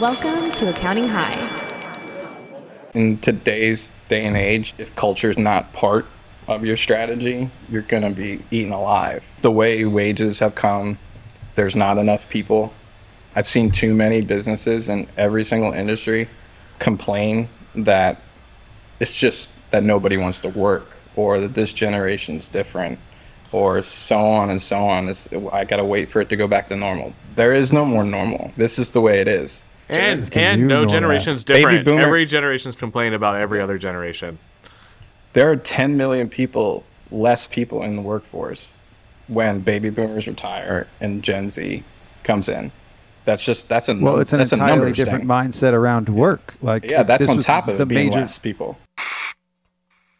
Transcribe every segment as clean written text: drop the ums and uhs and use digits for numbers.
Welcome to Accounting High. In today's day and age, if culture is not part of your strategy, you're going to be eaten alive. The way wages have come, there's not enough people. I've seen too many businesses in every single industry complain that it's just that nobody wants to work, or that this generation's different, or so on and so on. I got to wait for it to go back to normal. There is no more normal. This is the way it is. And no generation's different. Every generation's complained about every other generation. There are 10 million less people in the workforce when baby boomers retire and Gen Z comes in. That's an entirely different mindset around work. That's on top of being less people.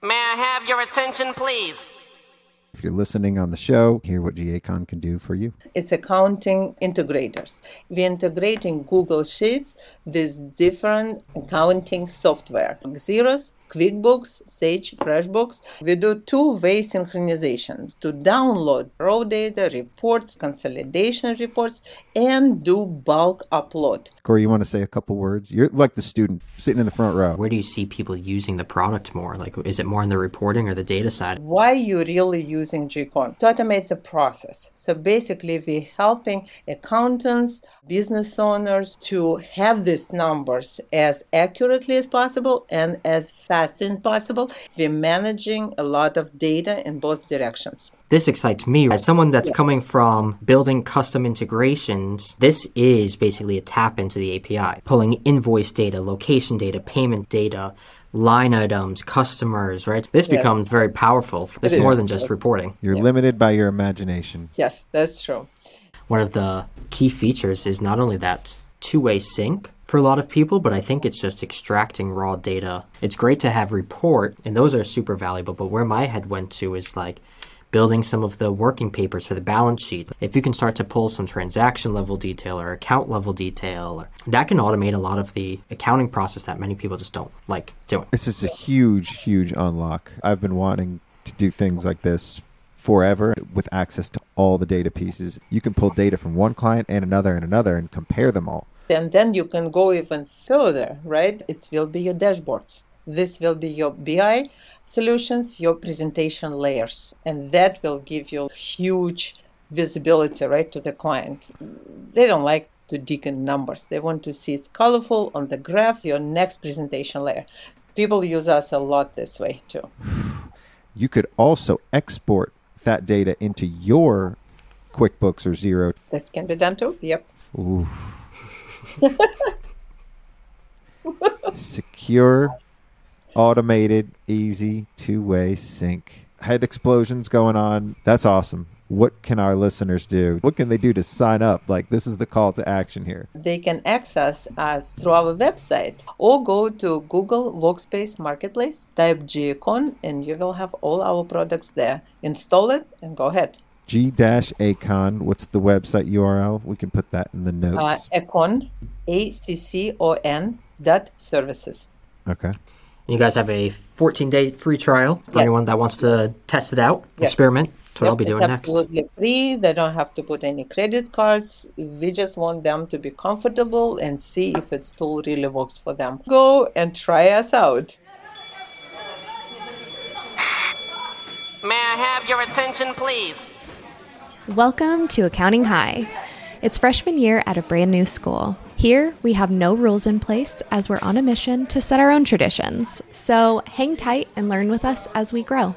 May I have your attention, please? If you're listening on the show, hear what G-ACCON can do for you. It's accounting integrators. We're integrating Google Sheets with different accounting software. Xero's, QuickBooks, Sage, FreshBooks. We do two-way synchronization to download raw data, reports, consolidation reports, and do bulk upload. Corey, you want to say a couple words? You're like the student sitting in the front row. Where do you see people using the product more? Is it more on the reporting or the data side? Why are you really using G-ACCON? To automate the process. So basically, we're helping accountants, business owners to have these numbers as accurately as possible and as fast as possible. We're managing a lot of data in both directions. This excites me. As someone that's coming from building custom integrations, this is basically a tap into the API, pulling invoice data, location data, payment data, line items, customers, right? This becomes very powerful. It's more than just reporting. You're limited by your imagination. Yes, that's true. One of the key features is not only that two-way sync for a lot of people, but I think it's just extracting raw data. It's great to have report, and those are super valuable, but where my head went to is building some of the working papers for the balance sheet. If you can start to pull some transaction level detail or account level detail, that can automate a lot of the accounting process that many people just don't like doing. This is a huge, huge unlock. I've been wanting to do things like this forever with access to all the data pieces. You can pull data from one client and another and compare them all. And then you can go even further, right? It will be your dashboards. This will be your BI solutions, your presentation layers. And that will give you huge visibility, right, to the client. They don't like to dig in numbers. They want to see it's colorful on the graph, your next presentation layer. People use us a lot this way, too. You could also export that data into your QuickBooks or Xero. That can be done, too. Yep. Ooh. Secure, automated, easy, two-way sync. Head explosions going on. That's awesome. What can our listeners do? What can they do to sign up? This is the call to action here. They can access us through our website or go to Google Workspace Marketplace, type G-ACCON, and you will have all our products there. Install it and go ahead. G-ACCON, what's the website URL? We can put that in the notes. Accon, accon.services. Okay. You guys have a 14-day free trial for anyone that wants to test it out, experiment. That's what I'll be doing next. It's absolutely free. They don't have to put any credit cards. We just want them to be comfortable and see if it still really works for them. Go and try us out. May I have your attention, please? Welcome to Accounting High. It's freshman year at a brand new school. Here, we have no rules in place as we're on a mission to set our own traditions. So hang tight and learn with us as we grow.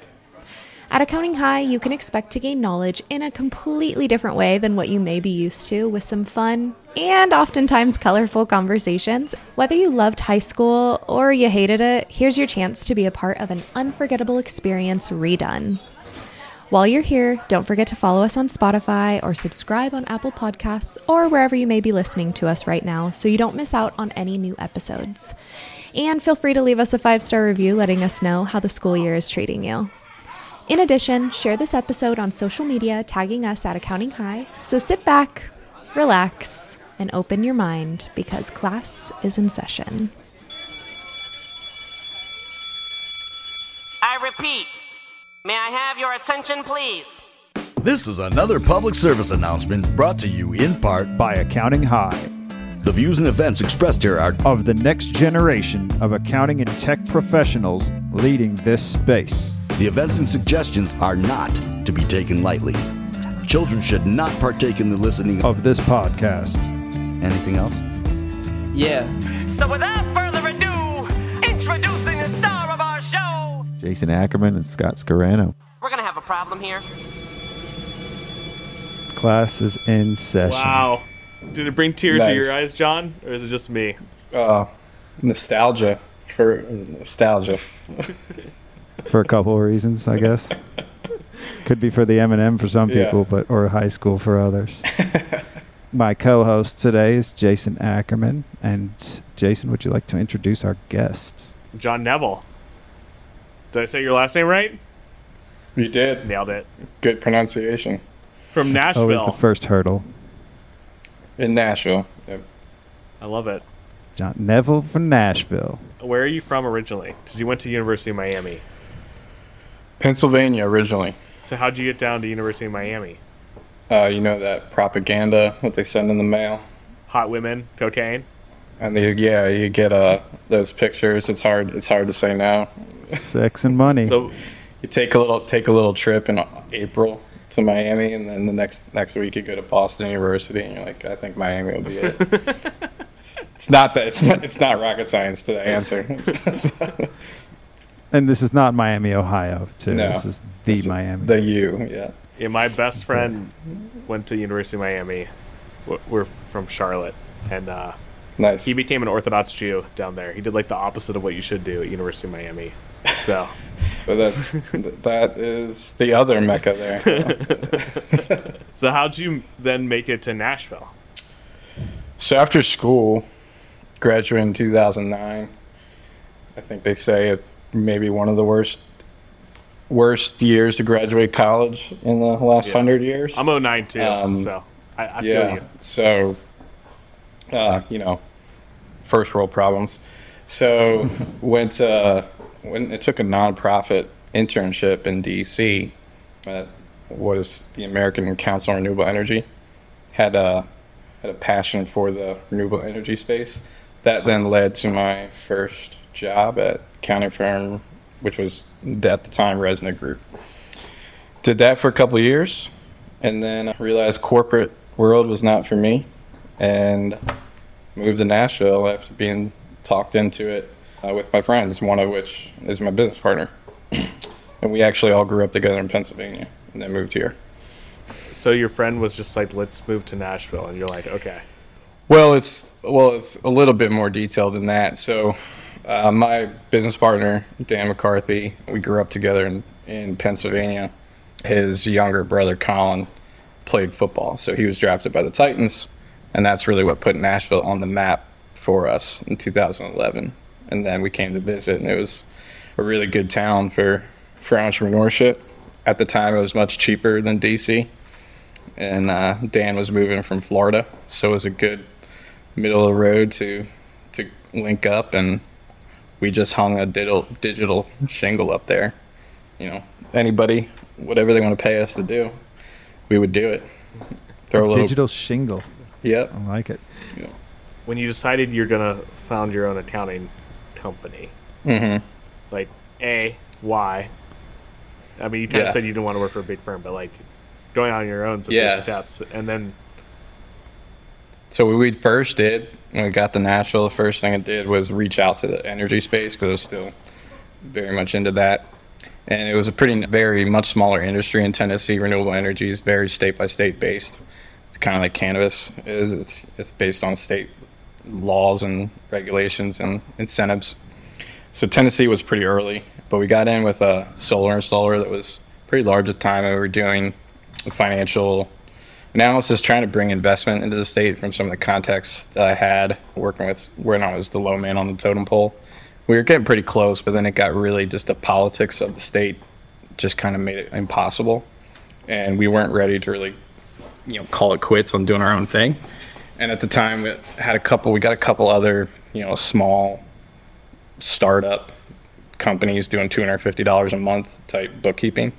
At Accounting High, you can expect to gain knowledge in a completely different way than what you may be used to, with some fun and oftentimes colorful conversations. Whether you loved high school or you hated it, here's your chance to be a part of an unforgettable experience redone. While you're here, don't forget to follow us on Spotify or subscribe on Apple Podcasts or wherever you may be listening to us right now so you don't miss out on any new episodes. And feel free to leave us a 5-star review letting us know how the school year is treating you. In addition, share this episode on social media, tagging us at Accounting High. So sit back, relax, and open your mind because class is in session. I repeat. May I have your attention, please? This is another public service announcement brought to you in part by Accounting High. The views and events expressed here are of the next generation of accounting and tech professionals leading this space. The events and suggestions are not to be taken lightly. Children should not partake in the listening of this podcast. Anything else? Yeah. So without further ado, introducing the star of our show, Jason Ackerman and Scott Scarano. We're going to have a problem here. Class is in session. Wow. Did it bring tears to your eyes, John? Or is it just me? Nostalgia. For a couple of reasons, I guess. Could be for the M&M for some people, but or high school for others. My co-host today is Jason Ackerman. And Jason, would you like to introduce our guests? John Nevel. Did I say your last name right? You did. Nailed it. Good pronunciation. From Nashville. Always the first hurdle. In Nashville. Yep. I love it. John Nevel from Nashville. Where are you from originally? Because you went to University of Miami. Pennsylvania originally. So how'd you get down to University of Miami? You know that propaganda, what they send in the mail. Hot women, cocaine. And you get those pictures. It's hard to say now. Sex and money. So you take a little trip in April to Miami, and then the next week you go to Boston University, and you're like, I think Miami will be it. It's not rocket science to the answer. And this is not Miami, Ohio, too. No, this is the Miami. The U, yeah. Yeah, my best friend went to University of Miami. We're from Charlotte, and nice. He became an Orthodox Jew down there. He did like the opposite of what you should do at University of Miami. So, but that is the other mecca there. So how'd you then make it to Nashville? So after school, graduated in 2009. I think they say it's maybe one of the worst years to graduate college in the last 100 years. I'm 09 too, so I feel you. So, first world problems. So went to... it took a nonprofit internship in D.C. at what is the American Council on Renewable Energy. Had a passion for the renewable energy space. That then led to my first job at accounting firm, which was at the time Resna Group. Did that for a couple of years, and then I realized corporate world was not for me, and moved to Nashville after being talked into it. With my friends, one of which is my business partner. And we actually all grew up together in Pennsylvania and then moved here. So your friend was just like, let's move to Nashville. And you're like, okay. Well, it's a little bit more detailed than that. So my business partner, Dan McCarthy, we grew up together in Pennsylvania. His younger brother, Colin, played football. So he was drafted by the Titans. And that's really what put Nashville on the map for us in 2011. And then we came to visit, and it was a really good town for entrepreneurship. At the time, it was much cheaper than D.C., and Dan was moving from Florida, so it was a good middle of the road to link up, and we just hung a digital shingle up there. You know, anybody, whatever they want to pay us to do, we would do it. Throw a digital shingle. Yep. I like it. Yeah. When you decided you're going to found your own accounting company, mm-hmm. like why? I mean, you kind of said you didn't want to work for a big firm, but like going on your own some big steps, and then. So what we first did when we got to Nashville, the first thing I did was reach out to the energy space because I was still very much into that, and it was a very much smaller industry in Tennessee. Renewable energy is very state by state based. It's kind of like cannabis. It's based on state laws and regulations and incentives. So Tennessee was pretty early, but we got in with a solar installer that was pretty large at the time, and we were doing financial analysis, trying to bring investment into the state from some of the contacts that I had working with when I was the low man on the totem pole. We were getting pretty close, but then it got really just the politics of the state just kind of made it impossible, and we weren't ready to really, call it quits on doing our own thing. And at the time, we got a couple other, small startup companies doing $250 a month type bookkeeping.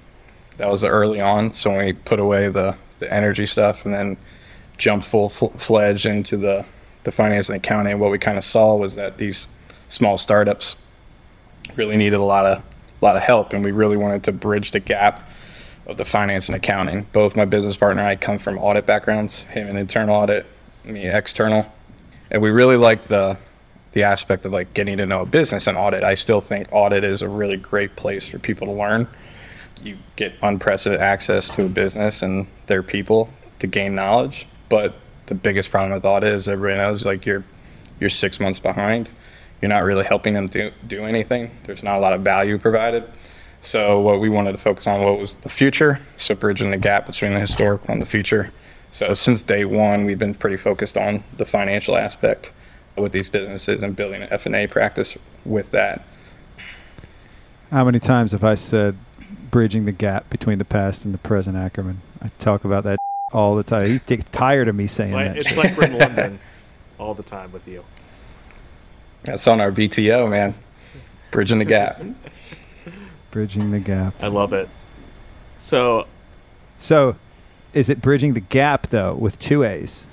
That was early on. So when we put away the energy stuff and then jumped full-fledged into the the finance and accounting, what we kind of saw was that these small startups really needed a lot of help, and we really wanted to bridge the gap of the finance and accounting. Both my business partner and I come from audit backgrounds, him an internal audit, me external, and we really like the aspect of like getting to know a business and audit. I still think audit is a really great place for people to learn. You get unprecedented access to a business and their people to gain knowledge, but the biggest problem with audit is everybody knows like you're 6 months behind. You're not really helping them do anything. There's not a lot of value provided. So what we wanted to focus on what was the future, so bridging the gap between the historical and the future. So since day one, we've been pretty focused on the financial aspect with these businesses and building an F&A practice with that. How many times have I said bridging the gap between the past and the present, Ackerman? I talk about that all the time. He gets tired of me saying that. It's like we're in London all the time with you. That's on our BTO, man. Bridging the gap. Bridging the gap. I love it. So is it bridging the gap, though, with two A's?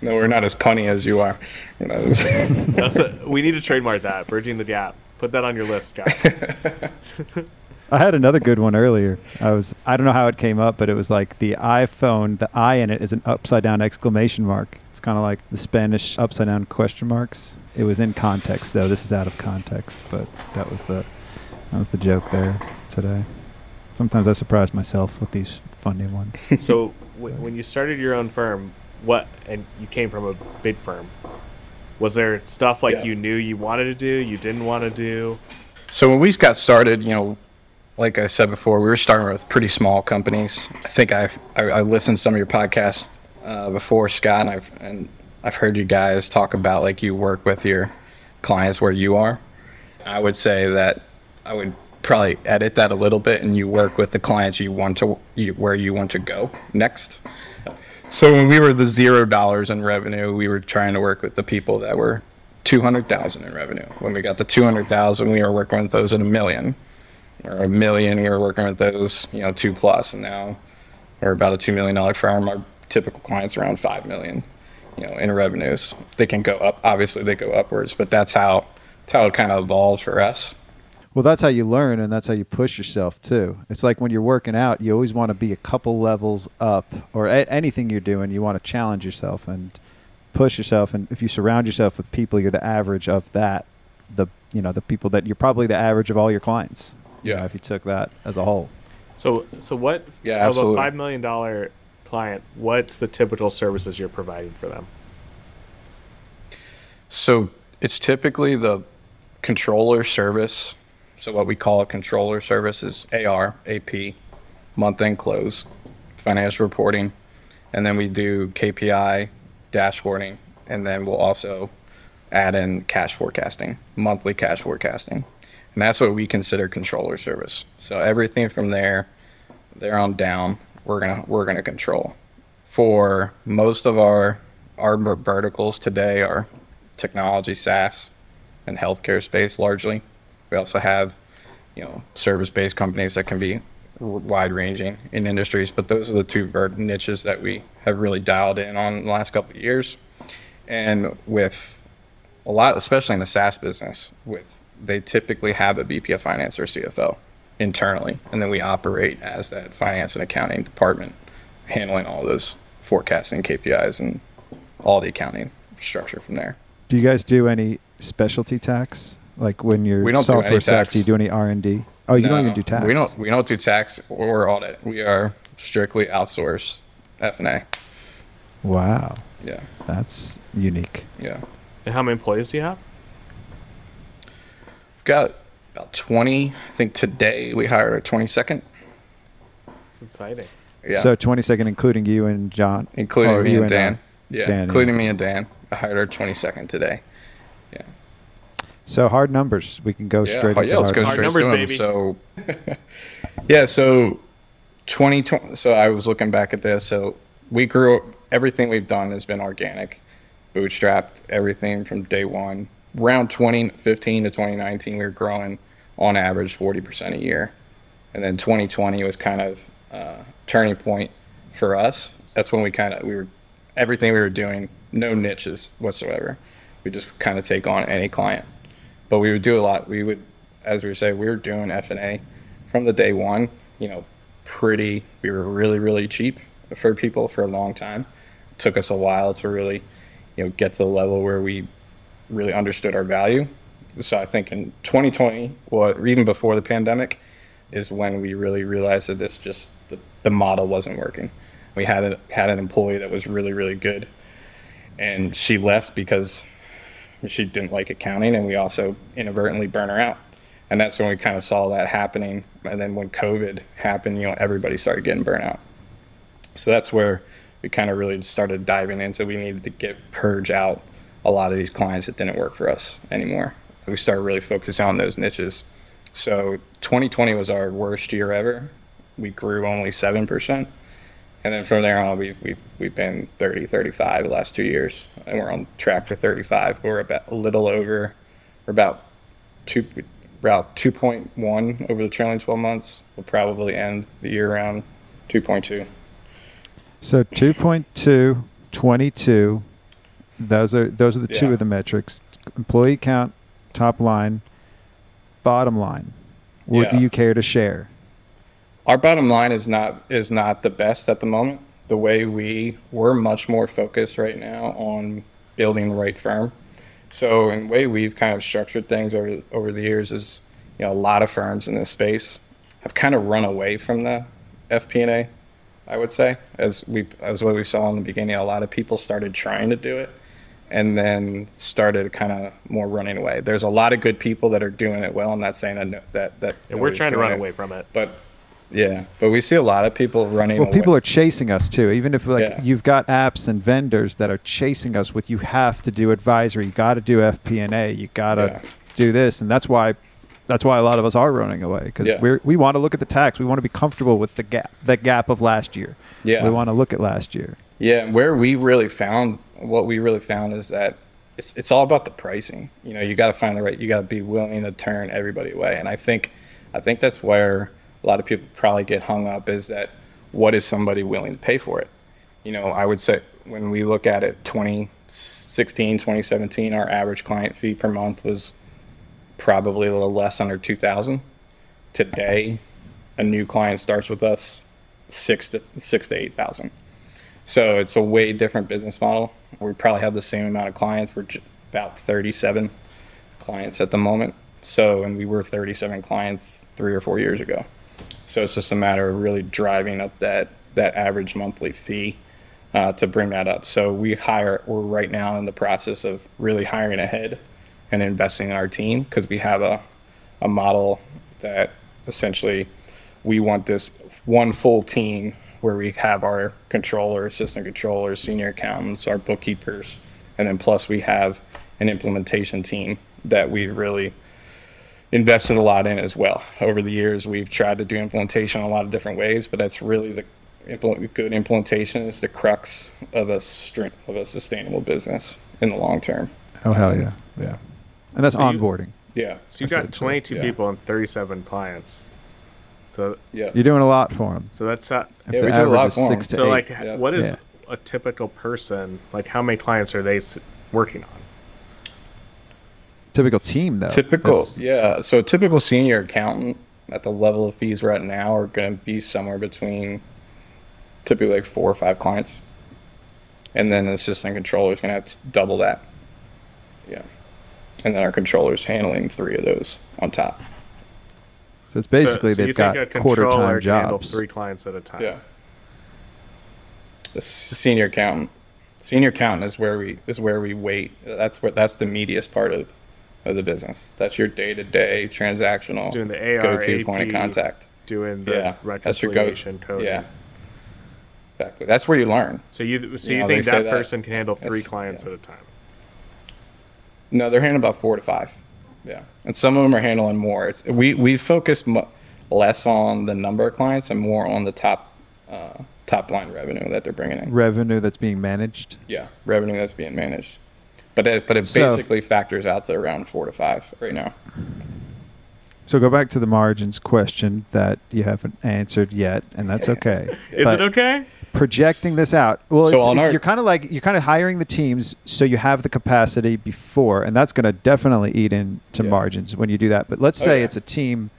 No, we're not as punny as you are. We need to trademark that, bridging the gap. Put that on your list, guys. I had another good one earlier. I don't know how it came up, but it was like the iPhone, the I in it is an upside-down exclamation mark. It's kind of like the Spanish upside-down question marks. It was in context, though. This is out of context, but that was the joke there today. Sometimes I surprise myself with these funny ones. So when you started your own firm, and you came from a big firm, was there stuff like you knew you wanted to do, you didn't want to do? So when we got started, like I said before, we were starting with pretty small companies. I think I listened to some of your podcasts before, Scott, and I've heard you guys talk about like you work with your clients where you are. I would say that I would probably edit that a little bit, and you work with the clients where you want to go next. So when we were the $0 in revenue, we were trying to work with the people that were 200,000 in revenue. When we got to 200,000, we were working with those at $1 million. Or $1 million, we were working with those, two plus, and now we're about a $2 million firm. Our typical clients around $5 million, in revenues. They can go up, obviously they go upwards, but that's how it kind of evolved for us. Well, that's how you learn, and that's how you push yourself too. It's like when you're working out, you always want to be a couple levels up, or anything you're doing, you want to challenge yourself and push yourself. And if you surround yourself with people, you're the average of that. The people that you're probably the average of all your clients. Yeah. If you took that as a whole. So what? Yeah, absolutely. Of a $5 million client, what's the typical services you're providing for them? So it's typically the controller service. So what we call a controller service is AR, AP, month-end close, financial reporting, and then we do KPI, dashboarding, and then we'll also add in cash forecasting, monthly cash forecasting. And that's what we consider controller service. So everything from there on down, we're gonna control. For most of our verticals today are technology, SaaS, and healthcare space largely. We also have, service-based companies that can be wide-ranging in industries, but those are the two niches that we have really dialed in on in the last couple of years. And with a lot, especially in the SaaS business, they typically have a VP of finance or CFO internally, and then we operate as that finance and accounting department, handling all those forecasting KPIs and all the accounting structure from there. Do you guys do any specialty tax? Like when you're software SaaS, do you do any R&D? Oh, you don't even do tax. We don't do tax or audit. We are strictly outsourced F&A. Wow. Yeah. That's unique. Yeah. And how many employees do you have? We've got about 20. I think today we hired our 22nd. It's exciting. Yeah. So 22nd, including you and John. Including me and Dan. Including me and Dan. I hired our 22nd today. Yeah. So hard numbers, we can go straight into hard numbers, baby. So, so 2020. So I was looking back at this. So we grew. Everything we've done has been organic, bootstrapped. Everything from day one. Around 2015 to 2019, we were growing on average 40% a year, and then 2020 was kind of a turning point for us. That's when we were doing no niches whatsoever. We just kind of take on any client. But we would do a lot. We would, as we say, we were doing F&A from the day one, you know, we were really, really cheap for people for a long time. It took us a while to really, you know, get to the level where we really understood our value. So I think in 2020, or even before the pandemic, is when we really realized that this just, the model wasn't working. We had an employee that was really, really good, and she left because she didn't like accounting, and we also inadvertently burn her out. And that's when we kind of saw that happening. And then when COVID happened, you know, everybody started getting burnt out. So that's where we kind of really started diving into, we needed to purge out a lot of these clients that didn't work for us anymore. We started really focusing on those niches. So 2020 was our worst year ever. We grew only 7%. And then from there on, we've been 30, 35 the last 2 years, and we're on track for 35. We're about a little over, we're about 2.1 over the trailing 12 months. We'll probably end the year around 2.2. So 2.2, 22, those are the two of the metrics: employee count, top line, bottom line. What do you care to share? Our bottom line is not the best at the moment. The way we're much more focused right now on building the right firm. So in the way we've kind of structured things over the years is, you know, a lot of firms in this space have kind of run away from the FP&A, I would say, as what we saw in the beginning. A lot of people started trying to do it and then started kind of more running away. There's a lot of good people that are doing it well. I'm not saying that and we're trying to run away from it, but we see a lot of people running away. Well, people are chasing us too. Even if you've got apps and vendors that are chasing us with, you have to do advisory, you got to do FP&A, you got to do this, and that's why a lot of us are running away, because we want to look at the tax. We want to be comfortable with the gap of last year. We want to look at last year. What we really found is that it's all about the pricing. You know, you got to find the right. You got to be willing to turn everybody away, and I think that's where a lot of people probably get hung up, is that what is somebody willing to pay for it? You know, I would say when we look at it, 2016, 2017, our average client fee per month was probably a little less, under $2,000. Today, a new client starts with us $6,000 to $8,000. So it's a way different business model. We probably have the same amount of clients. We're about 37 clients at the moment. So, and we were 37 clients 3 or 4 years ago. So it's just a matter of really driving up that average monthly fee to bring that up. So we're right now in the process of really hiring ahead and investing in our team, because we have a model that essentially we want this one full team where we have our controller, assistant controller, senior accountants, our bookkeepers, and then plus we have an implementation team that we really invested a lot in as well. Over the years, we've tried to do implementation a lot of different ways, but that's really good implementation is the crux of a sustainable business in the long term. Oh, hell yeah. Yeah. And that's onboarding. So you got 22 people and 37 clients. So you're doing a lot for them. So that's not, we do a lot for them. So what is a typical person, like how many clients are they working on? Typical team, though. So a typical senior accountant at the level of fees we're at now are going to be somewhere between typically like 4 or 5 clients. And then the assistant controller is going to have to double that. Yeah. And then our controller is handling 3 of those on top. So it's basically they've got quarter-time jobs. 3 clients at a time. Yeah. The senior accountant. Senior accountant is where we wait. That's the meatiest part of the business. That's your day-to-day transactional, it's doing the AR, go-to AP, point of contact, doing the reconciliation code. Yeah, exactly. That's where you learn. So you think that person can handle 3 clients at a time? No, they're handling about 4 to 5. Yeah, and some of them are handling more. We focus less on the number of clients and more on the top line revenue that they're bringing in. Revenue that's being managed. Yeah, revenue that's being managed. But it basically factors out to around 4 to 5 right now. So go back to the margins question that you haven't answered yet, and that's okay. Is it okay? Projecting this out. Well, so you're kind of hiring the teams so you have the capacity before, and that's going to definitely eat into margins when you do that. But let's say it's a team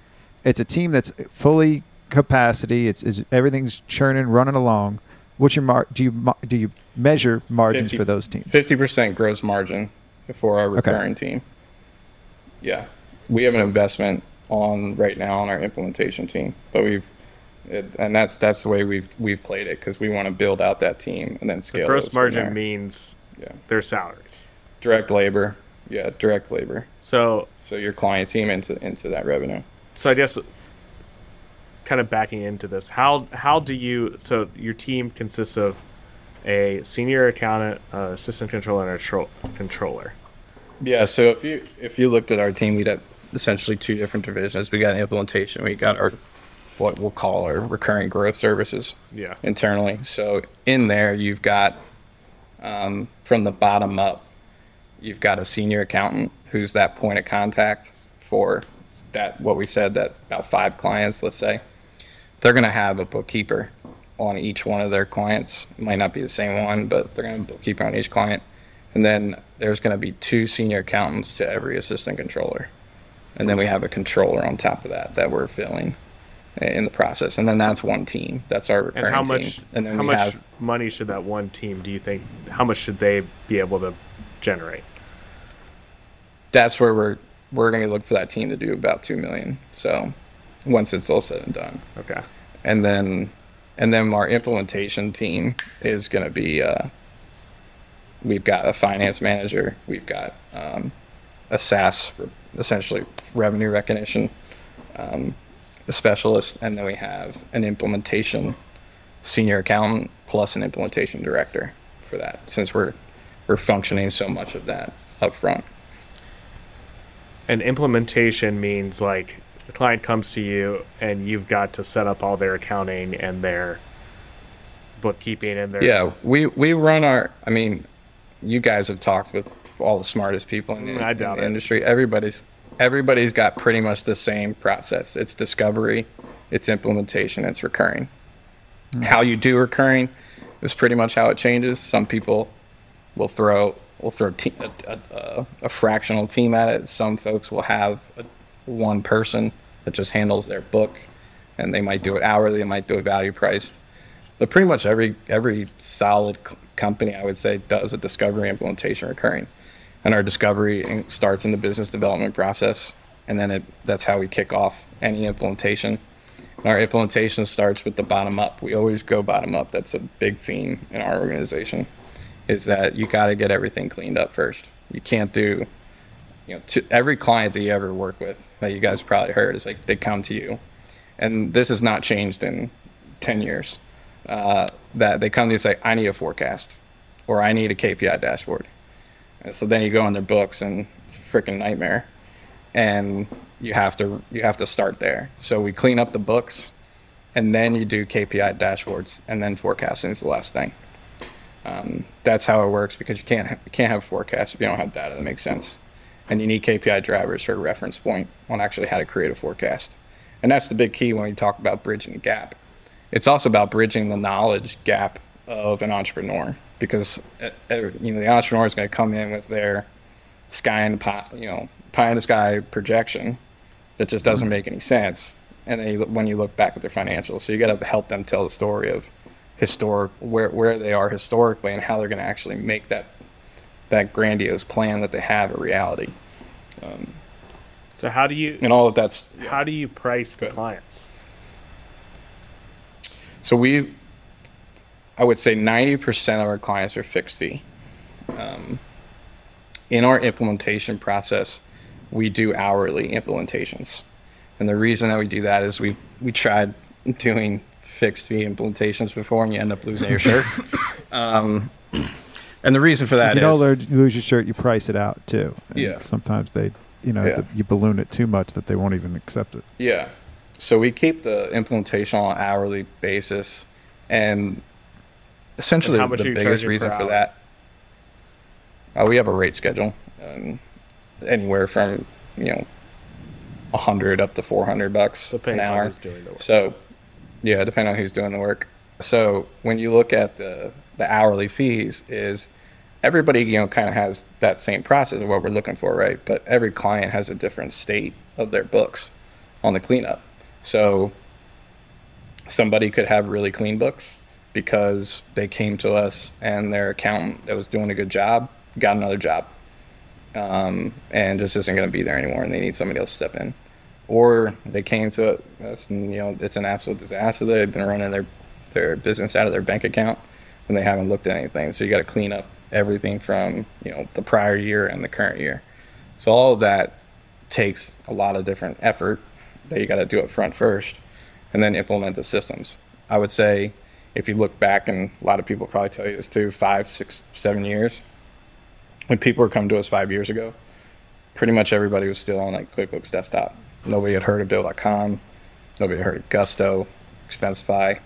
that's fully capacity. It's everything's churning, running along. What's your do you measure margins for those teams? 50% gross margin for our recurring team. Yeah. We have an investment on right now on our implementation team, but that's the way we've played it, because we want to build out that team and then scale. The gross margin means their salaries, direct labor. So your client team into that revenue. So I guess kind of backing into this, how do you? So your team consists of a senior accountant, assistant controller, and a controller. Yeah. So if you looked at our team, we'd have essentially two different divisions. We got an implementation. We got our what we'll call our recurring growth services internally. So in there, you've got from the bottom up, you've got a senior accountant who's that point of contact for that, what we said, that about 5 clients, let's say. They're going to have a bookkeeper on each one of their clients. It might not be the same one, but they're going to have a bookkeeper on each client. And then there's going to be 2 senior accountants to every assistant controller. And then we have a controller on top of that we're filling in the process. And then that's one team. That's our recurring team. Money should that one team, do you think, how much should they be able to generate? That's where we're going to look for that team to do about $2 million. So once it's all said and done. Okay. And then our implementation team is going to be we've got a finance manager. We've got a SaaS, essentially revenue recognition, a specialist, and then we have an implementation senior accountant plus an implementation director for that, since we're functioning so much of that up front. And implementation means like the client comes to you and you've got to set up all their accounting and their bookkeeping and their... Yeah, we run our... I mean... You guys have talked with all the smartest people in the industry. Everybody's got pretty much the same process. It's discovery, it's implementation, it's recurring. Mm-hmm. How you do recurring is pretty much how it changes. Some people will throw a fractional team at it. Some folks will have one person that just handles their book, and they might do it hourly, they might do it value priced. But pretty much every solid company, I would say, does a discovery, implementation, recurring. And our discovery starts in the business development process, and then that's how we kick off any implementation. And our implementation starts with the bottom up. We always go bottom up. That's a big theme in our organization, is that you got to get everything cleaned up first. You can't do, every client that you ever work with that you guys probably heard is like, they come to you. And this has not changed in 10 years. That they come to you and say, I need a forecast, or I need a KPI dashboard. And so then you go in their books, and it's a freaking nightmare. And you have to start there. So we clean up the books, and then you do KPI dashboards, and then forecasting is the last thing. That's how it works, because you can't have forecasts if you don't have data that makes sense. And you need KPI drivers for a reference point on actually how to create a forecast. And that's the big key when you talk about bridging the gap. It's also about bridging the knowledge gap of an entrepreneur, because the entrepreneur is going to come in with their pie in the sky projection that just doesn't make any sense, and then when you look back at their financials, so you got to help them tell the story of where they are historically and how they're going to actually make that grandiose plan that they have a reality. So how do you and all of that's how do you price the clients? So I would say 90% of our clients are fixed fee. In our implementation process, we do hourly implementations. And the reason that we do that is we tried doing fixed fee implementations before, and you end up losing your shirt. And the reason for that is... If you lose your shirt, you price it out too. And sometimes they, you balloon it too much that they won't even accept it. Yeah. So we keep the implementation on an hourly basis, and essentially the biggest reason for that, we have a rate schedule, anywhere from $100 up to $400 depending an hour. On who's doing the work. So, yeah, depending on who's doing the work. So when you look at the hourly fees, is everybody, you know, kind of has that same process of what we're looking for, right? But every client has a different state of their books on the cleanup. So somebody could have really clean books because they came to us and their accountant that was doing a good job got another job, and just isn't going to be there anymore, and they need somebody else to step in. Or they came to us and, you know, it's an absolute disaster. They've been running their business out of their bank account and they haven't looked at anything. So you got to clean up everything from, you know, the prior year and the current year. So all of that takes a lot of different effort that you got to do up front first and then implement the systems. I would say if you look back, and a lot of people probably tell you this too, 5, 6, 7 years, when people were coming to us 5 years ago, pretty much everybody was still on like QuickBooks Desktop. Nobody had heard of Bill.com. Nobody had heard of Gusto, Expensify.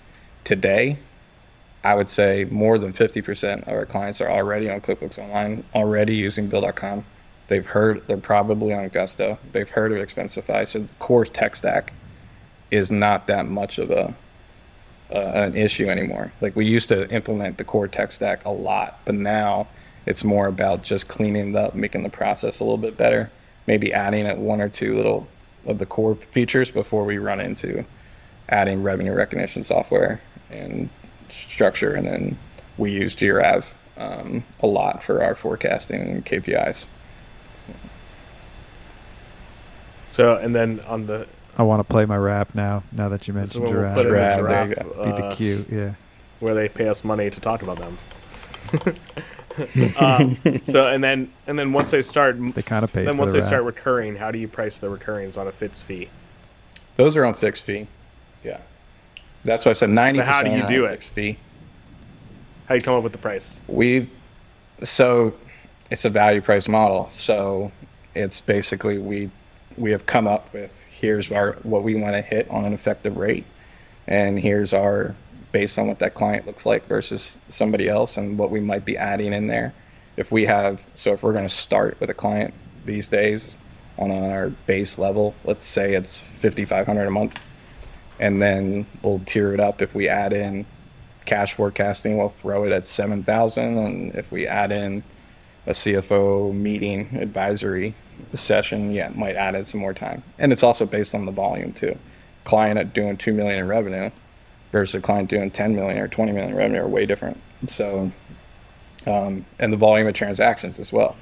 Today, I would say more than 50% of our clients are already on QuickBooks Online, already using Bill.com. They've heard, they're probably on Gusto. They've heard of Expensify. So the core tech stack is not that much of an issue anymore. Like we used to implement the core tech stack a lot, but now it's more about just cleaning it up, making the process a little bit better, maybe adding at one or two little of the core features before we run into adding revenue recognition software and structure. And then we use Jirav a lot for our forecasting and KPIs. So, and then on the... I want to play my rap now that you mentioned Jirav. We'll Jirav, beat the Q, yeah. Where they pay us money to talk about them. So, and then once they start... They kind of pay then once the they rap. Start recurring, how do you price the recurrings on a fixed fee? Those are on fixed fee, yeah. That's why I said 90%. But how do you do it? Fee. How do you come up with the price? So it's a value price model. So it's basically we have come up with here's what we want to hit on an effective rate, and here's our based on what that client looks like versus somebody else and what we might be adding in there. If we're going to start with a client these days on our base level, let's say it's $5,500 a month. And then we'll tier it up. If we add in cash forecasting, we'll throw it at $7,000. And if we add in a CFO meeting advisory session, yeah, it might add in some more time. And it's also based on the volume too. Client at doing $2 million in revenue versus a client doing $10 million or $20 million in revenue are way different. So, and the volume of transactions as well.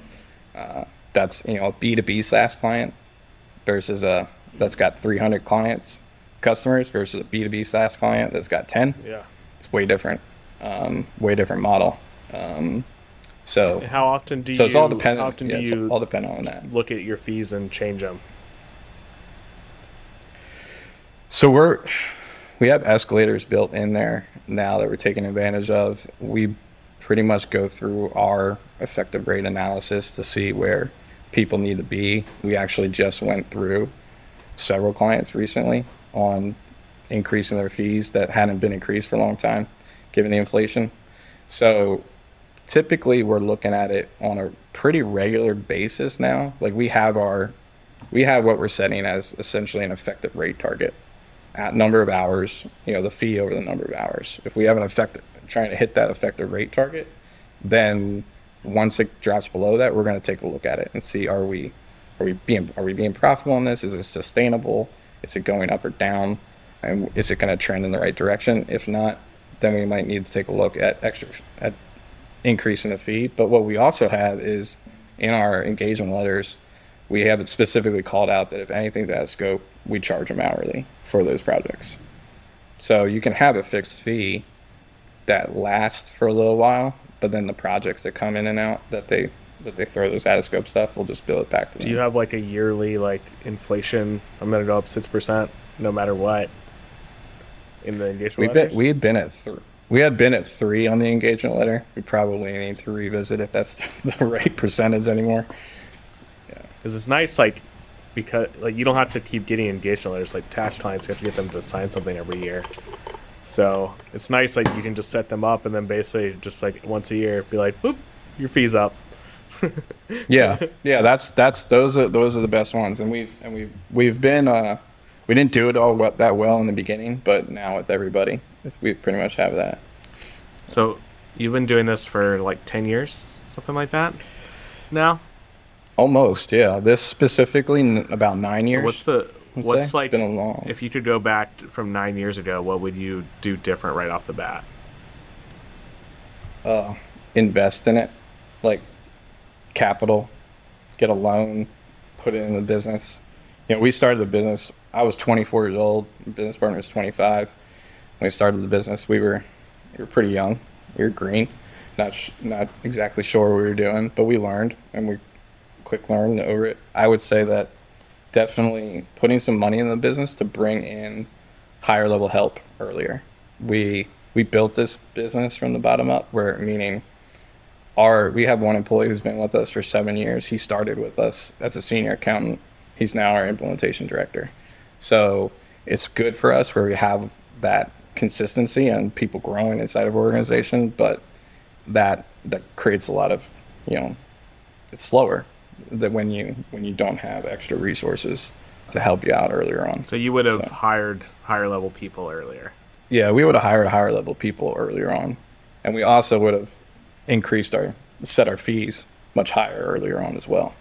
That's, you know, a B2B SaaS client versus that's got 300 customers versus a B2B SaaS client that's got 10. Yeah, it's way different model. So and how often do you? So it's all dependent. All dependent on that. Look at your fees and change them. So we have escalators built in there now that we're taking advantage of. We pretty much go through our effective rate analysis to see where people need to be. We actually just went through several clients recently on increasing their fees that hadn't been increased for a long time, given the inflation. So typically we're looking at it on a pretty regular basis now. Like we have what we're setting as essentially an effective rate target at number of hours, you know, the fee over the number of hours. If we have an effective, trying to hit that effective rate target, then once it drops below that, we're going to take a look at it and see, are we being profitable on this? Is it sustainable? Is it going up or down? And is it going to trend in the right direction? If not, then we might need to take a look at increasing the fee. But what we also have is in our engagement letters, we have it specifically called out that if anything's out of scope, we charge them hourly for those projects. So you can have a fixed fee that lasts for a little while, but then the projects that come in and out that they throw those out of scope stuff, we'll just bill it back to them. Do you have like a yearly like inflation? I'm going to go up 6% no matter what in the engagement letter. We had been at 3 on the engagement letter. We probably need to revisit if that's the right percentage anymore. Yeah, because it's nice because you don't have to keep getting engagement letters like tax clients. You have to get them to sign something every year. So it's nice you can just set them up and then basically just once a year be like boop, your fee's up. Yeah. Those are the best ones. And we've been, we didn't do it all that well in the beginning, but now with everybody, we pretty much have that. So you've been doing this for like 10 years, something like that now? Almost, yeah. This specifically about 9 years. So what's like, it's been a long... if you could go back from 9 years ago, what would you do different right off the bat? Invest in it, like capital, get a loan, put it in the business. You know, we started the business, I was 24 years old, my business partner was 25. When we started the business, we were pretty young, we were green, not exactly sure what we were doing, but we learned and we quick learned over it. I would say that definitely putting some money in the business to bring in higher level help earlier. We built this business from the bottom up, where meaning we have one employee who's been with us for 7 years. He started with us as a senior accountant. He's now our implementation director. So it's good for us where we have that consistency and people growing inside of our organization, but that creates a lot of, you know, it's slower than when you don't have extra resources to help you out earlier on. So you would have hired higher level people earlier. Yeah, we would have hired higher level people earlier on, and we also would have increased our fees much higher earlier on as well.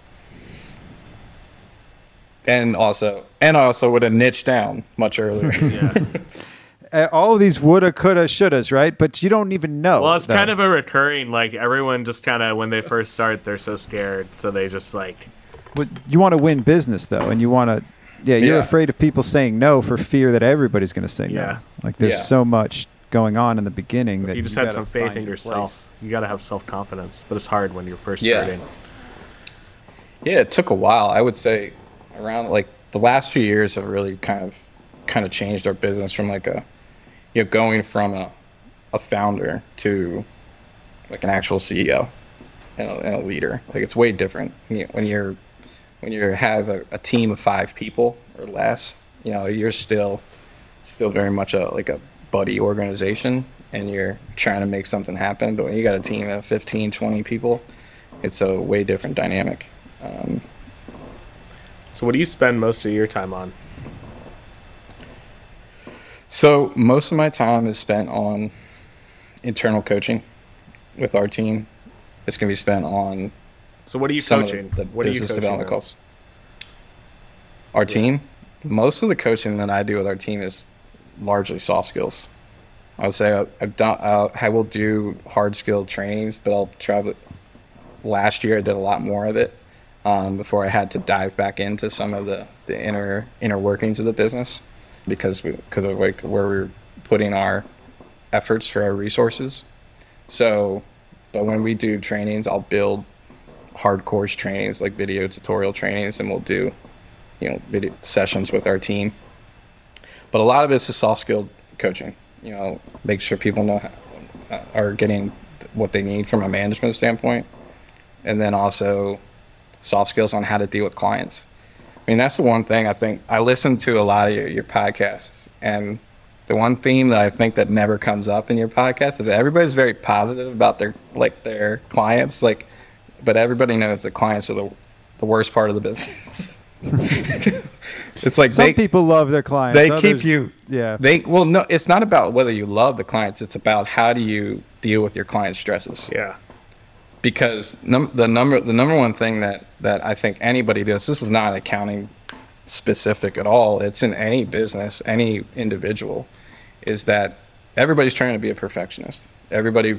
And also would have niched down much earlier. Yeah. All of these woulda, coulda, shouldas, right? But you don't even know. Well, it's kind of a recurring, like everyone just kind of, when they first start, they're so scared. So they just like. But you want to win business though, and you want to. Yeah, you're afraid of people saying no for fear that everybody's going to say no. Like there's so much going on in the beginning that you just had some faith in yourself. You got to have self-confidence, but it's hard when you're first starting. Yeah, it took a while. I would say around like the last few years have really kind of changed our business from like a, you know, going from a founder to like an actual CEO and a leader. Like it's way different when you have a team of 5 people or less, you know, you're still very much a buddy organization and you're trying to make something happen. But when you got a team of 15, 20 people, it's a way different dynamic. So what do you spend most of your time on? So most of my time is spent on internal coaching with our team. It's going to be spent on... So what are you coaching? What are you coaching? Development calls. Our team, most of the coaching that I do with our team is largely soft skills. I would say I will do hard skill trainings, but I'll travel. Last year I did a lot more of it before I had to dive back into some of the inner workings of the business because of like where we're putting our efforts for our resources. So, but when we do trainings, I'll build hardcore trainings like video tutorial trainings, and we'll do, you know, video sessions with our team. But a lot of it's the soft skill coaching. You know, make sure people know are getting what they need from a management standpoint, and then also soft skills on how to deal with clients. I mean, that's the one thing I think I listen to a lot of your podcasts, and the one theme that I think that never comes up in your podcast is that everybody's very positive about their clients, like. But everybody knows that clients are the worst part of the business. It's like some people love their clients. They keep you. Yeah. No, it's not about whether you love the clients. It's about how do you deal with your clients' stresses. Yeah. Because the number one thing that I think anybody does. This is not accounting specific at all. It's in any business, any individual, is that everybody's trying to be a perfectionist. Everybody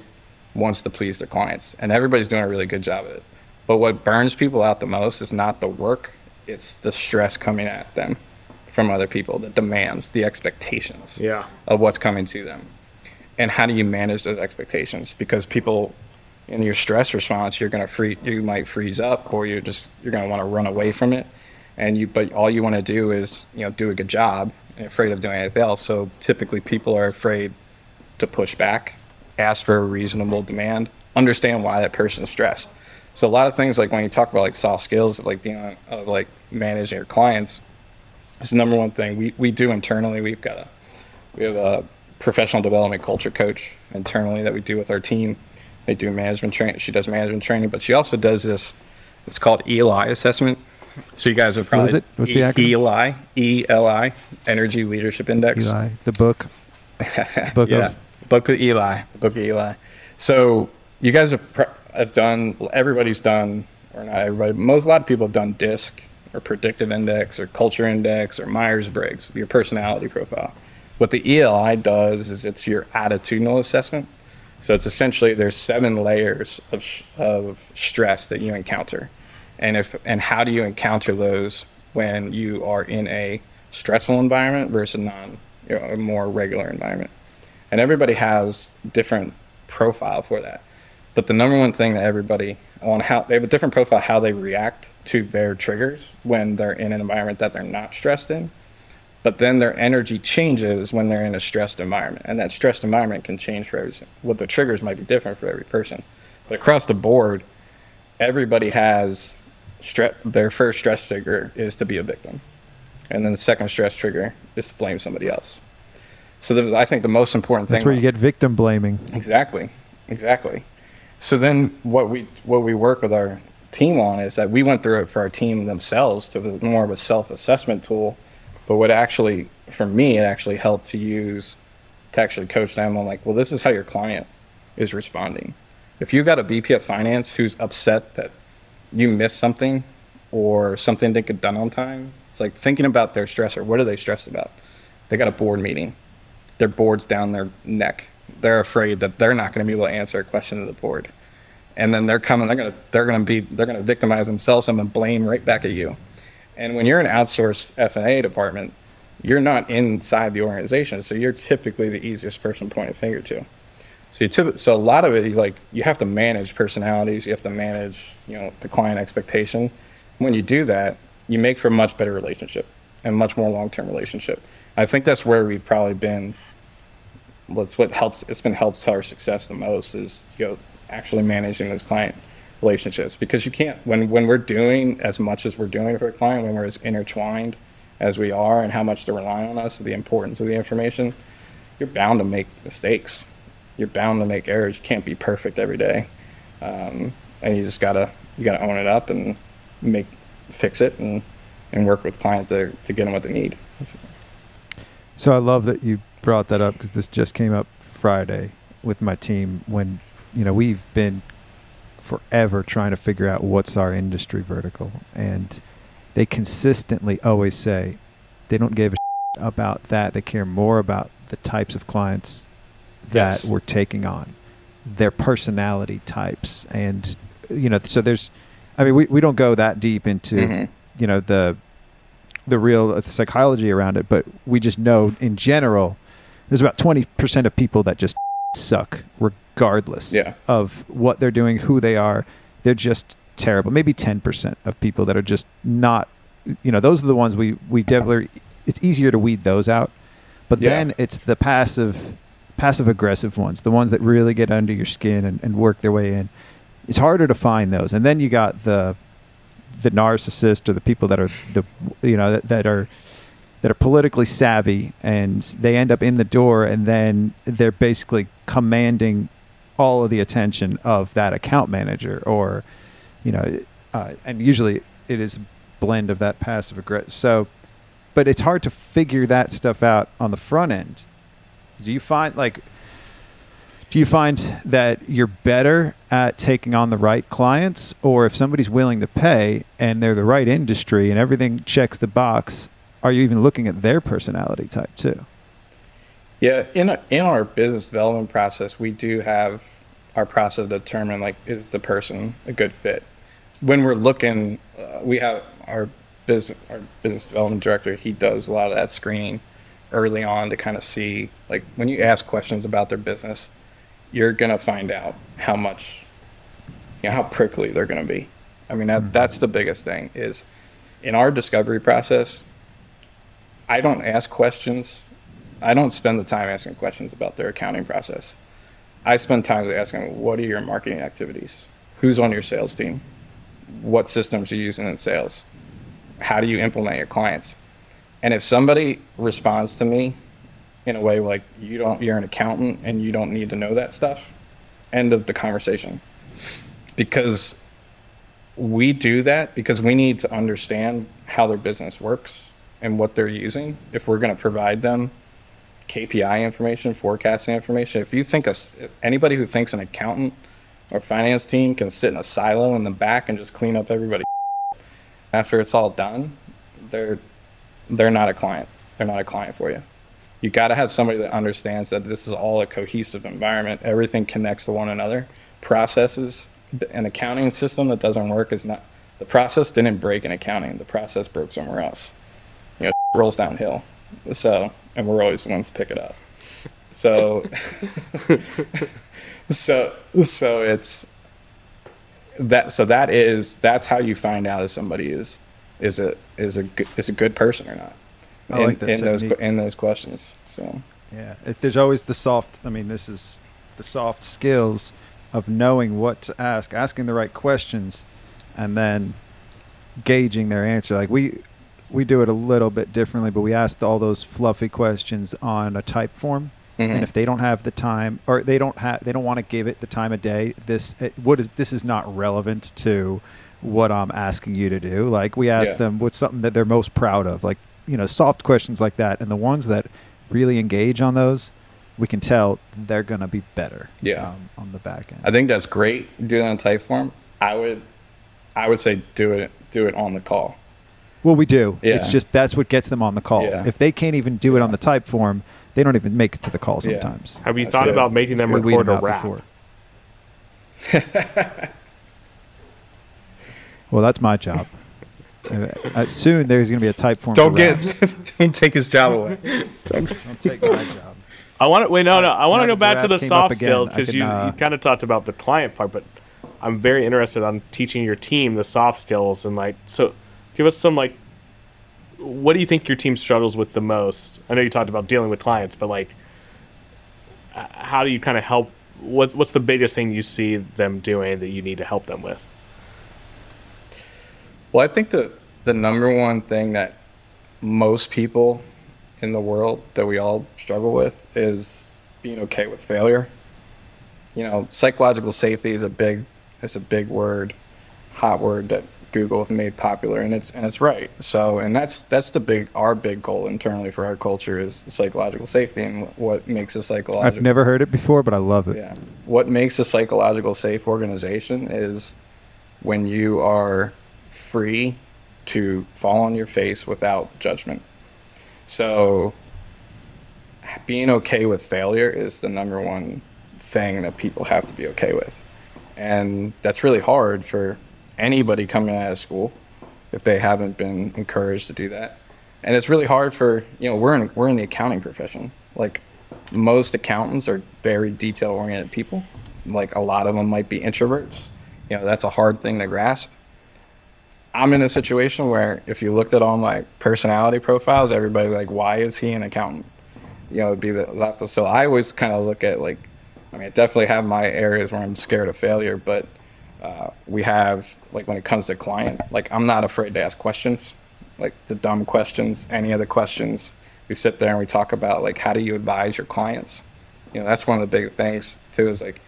wants to please their clients, and everybody's doing a really good job of it. But what burns people out the most is not the work, it's the stress coming at them from other people, the demands, the expectations of what's coming to them. And how do you manage those expectations? Because people, in your stress response, you might freeze up, or you're gonna wanna run away from it. But all you wanna do is, you know, do a good job and afraid of doing anything else. So typically people are afraid to push back, ask for a reasonable demand, understand why that person is stressed. So a lot of things, like when you talk about like soft skills, like dealing, like managing your clients, is the number one thing we do internally. We have a professional development culture coach internally that we do with our team They do management training. She does management training, but she also does this. It's called ELI assessment. So you guys are probably What's the acronym? ELI, Energy Leadership Index. ELI, the book. Book of Eli. The Book of Eli. So you guys have done. Everybody's done, or not everybody. Most a lot of people have done DISC or Predictive Index or Culture Index or Myers-Briggs, your personality profile. What the ELI does is it's your attitudinal assessment. So it's essentially there's 7 layers of stress that you encounter, and how do you encounter those when you are in a stressful environment versus a more regular environment. And everybody has different profile for that. But the number one thing that everybody on how they have a different profile how they react to their triggers when they're in an environment that they're not stressed in. But then their energy changes when they're in a stressed environment. And that stressed environment can change for everyone. Well, the triggers might be different for every person. But across the board, everybody has their first stress trigger is to be a victim. And then the second stress trigger is to blame somebody else. So I think the most important thing. That's where you get victim blaming. Exactly. So then what we work with our team on is that we went through it for our team themselves to more of a self-assessment tool. But what actually, for me, it actually helped to actually coach them on like, well, this is how your client is responding. If you've got a VP of finance who's upset that you missed something or something didn't get done on time, it's like thinking about their stressor. What are they stressed about? They got a board meeting. Their board's down their neck. They're afraid that they're not going to be able to answer a question to the board. And then they're going to victimize themselves and then blame right back at you. And when you're an outsourced F&A department, you're not inside the organization, so you're typically the easiest person to point a finger to. So a lot of it, like you have to manage personalities, you have to manage, the client expectation. When you do that, you make for a much better relationship and much more long-term relationship. I think that's where we've probably been. It's been helps our success the most is actually managing those client relationships, because you can't when we're doing as much as we're doing for a client, when we're as intertwined as we are and how much they rely on us, the importance of the information, you're bound to make mistakes, you're bound to make errors. You can't be perfect every day, and you just gotta own it up and fix it and work with clients to get them what they need. So I love that you brought that up, because this just came up Friday with my team when we've been forever trying to figure out what's our industry vertical, and they consistently always say they don't give a shit about that. They care more about the types of clients that we're taking on, their personality types, and so there's we don't go that deep into the real psychology around it, but we just know in general there's about 20% of people that just suck regardless of what they're doing, who they are. They're just terrible. Maybe 10% of people that are just not, those are the ones we definitely, it's easier to weed those out. But then it's the passive aggressive ones, the ones that really get under your skin and work their way in. It's harder to find those. And then you got the narcissist, or the people that are that are politically savvy, and they end up in the door, and then they're basically commanding all of the attention of that account manager, or and usually it is a blend of that passive aggressive. So, but it's hard to figure that stuff out on the front end. Do you find that you're better at taking on the right clients, or if somebody's willing to pay and they're the right industry and everything checks the box, are you even looking at their personality type too? Yeah, in our business development process, we do have our process to determine, like, is the person a good fit? When we're looking, we have our business development director, he does a lot of that screening early on to kind of see, like, when you ask questions about their business, you're going to find out how much, how prickly they're going to be. I mean, that's the biggest thing is in our discovery process, I don't ask questions. I don't spend the time asking questions about their accounting process. I spend time asking, what are your marketing activities? Who's on your sales team? What systems are you using in sales? How do you implement your clients? And if somebody responds to me in a way like, you're an accountant and you don't need to know that stuff, end of the conversation, because we do that because we need to understand how their business works and what they're using. If we're going to provide them KPI information, forecasting information, if you think anybody who thinks an accountant or finance team can sit in a silo in the back and just clean up everybody after it's all done, they're not a client. They're not a client for you. You got to have somebody that understands that this is all a cohesive environment. Everything connects to one another. Processes, an accounting system that doesn't work is not, the process didn't break in accounting. The process broke somewhere else. You know, rolls downhill. So, and we're always the ones to pick it up. So, so it's that. So that is, that's how you find out if somebody is a good person or not. I like that in those questions. So yeah, there's always the soft. I mean, this is the soft skills of knowing what to ask, asking the right questions, and then gauging their answer. Like we do it a little bit differently, but we ask all those fluffy questions on a type form. Mm-hmm. And if they don't have the time, or they don't want to give it the time of day, this is not relevant to what I'm asking you to do. Like we ask them what's something that they're most proud of, like, you know, soft questions like that. And the ones that really engage on those, we can tell they're going to be better on the back end. I think that's great. Do it on type form. I would say do it on the call. Well, we do. Yeah. It's just, that's what gets them on the call. Yeah. If they can't even do it on the type form, they don't even make it to the call sometimes. Yeah. Have you thought about making them record a rap? Well, that's my job. Soon there's going to be a type form. Don't take his job away. Don't take my job. I want to go back to the soft skills, because you kind of talked about the client part, but I'm very interested on teaching your team the soft skills. And like, so give us some, like, what do you think your team struggles with the most? I know you talked about dealing with clients, but like, how do you kind of help? What's the biggest thing you see them doing that you need to help them with? Well, I think the number one thing that most people in the world, that we all struggle with, is being okay with failure. You know, psychological safety is a big word, hot word that Google have made popular, and it's right. So, and that's our big goal internally for our culture is psychological safety, and what makes a psychological. I've never heard it before, but I love it. Yeah, what makes a psychological safe organization is when you are free to fall on your face without judgment. So being okay with failure is the number one thing that people have to be okay with. And that's really hard for anybody coming out of school if they haven't been encouraged to do that. And it's really hard for, you know, we're in the accounting profession. Like, most accountants are very detail-oriented people. Like, a lot of them might be introverts. You know, that's a hard thing to grasp. I'm in a situation where if you looked at all my personality profiles, everybody like, why is he an accountant? You know, it'd be the. So I always kind of look at, like, I mean, I definitely have my areas where I'm scared of failure, but we have, like, when it comes to client, like, I'm not afraid to ask questions, like the dumb questions, any other questions. We sit there and we talk about, like, how do you advise your clients? You know, that's one of the big things too, is like,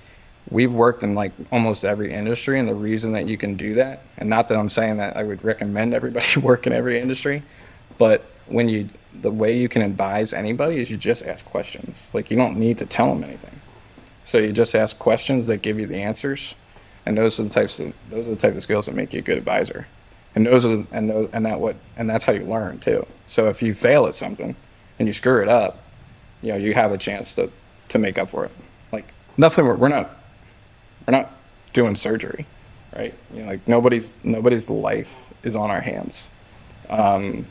we've worked in like almost every industry, and the reason that you can do that, and not that I'm saying that I would recommend everybody work in every industry, but when you, the way you can advise anybody is you just ask questions. Like, you don't need to tell them anything. So you just ask questions that give you the answers, and those are the type of skills that make you a good advisor. And that's how you learn too. So if you fail at something and you screw it up, you know, you have a chance to make up for it. Like, nothing, we're not doing surgery, right? You know, like, nobody's life is on our hands. I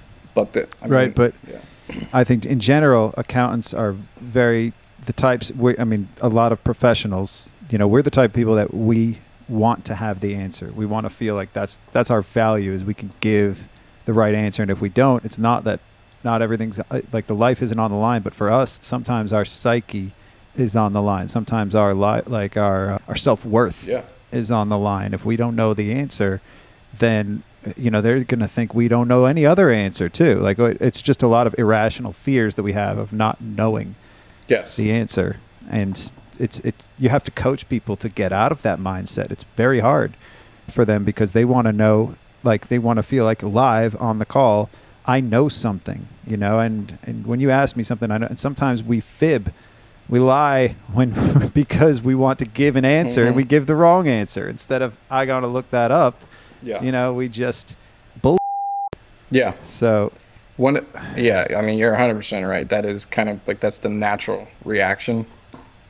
think in general, accountants are a lot of professionals, you know, we're the type of people that we want to have the answer. We want to feel like that's our value, is we can give the right answer. And if we don't, it's not that, not everything's like, the life isn't on the line, but for us, sometimes our psyche is on the line. Sometimes our self-worth is on the line. If we don't know the answer, then, you know, they're going to think we don't know any other answer too. Like, it's just a lot of irrational fears that we have of not knowing the answer. And it's you have to coach people to get out of that mindset. It's very hard for them because they want to know, like they want to feel like live on the call, I know something, you know, and when you ask me something, I know, and sometimes we fib, we lie when because we want to give an answer and we give the wrong answer. Instead of, I gotta look that up, you know, we just bull. Yeah. So. I mean, you're 100% right. That is kind of like, that's the natural reaction.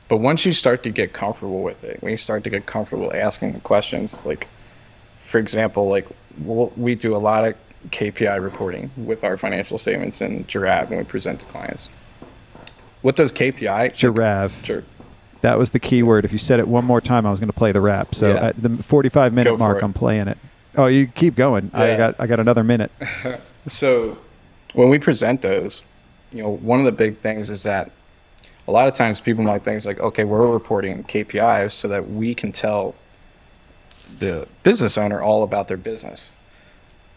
But once you start to get comfortable with it, when you start to get comfortable asking the questions, like, for example, like we do a lot of KPI reporting with our financial statements and Jirav when we present to clients. What does KPI? Jirav. That was the key word. If you said it one more time, I was going to play the rap. So at the 45-minute mark, I'm playing it. Oh, you keep going. Yeah. I got another minute. So when we present those, you know, one of the big things is that a lot of times people might think it's like, okay, we're reporting KPIs so that we can tell the business owner all about their business.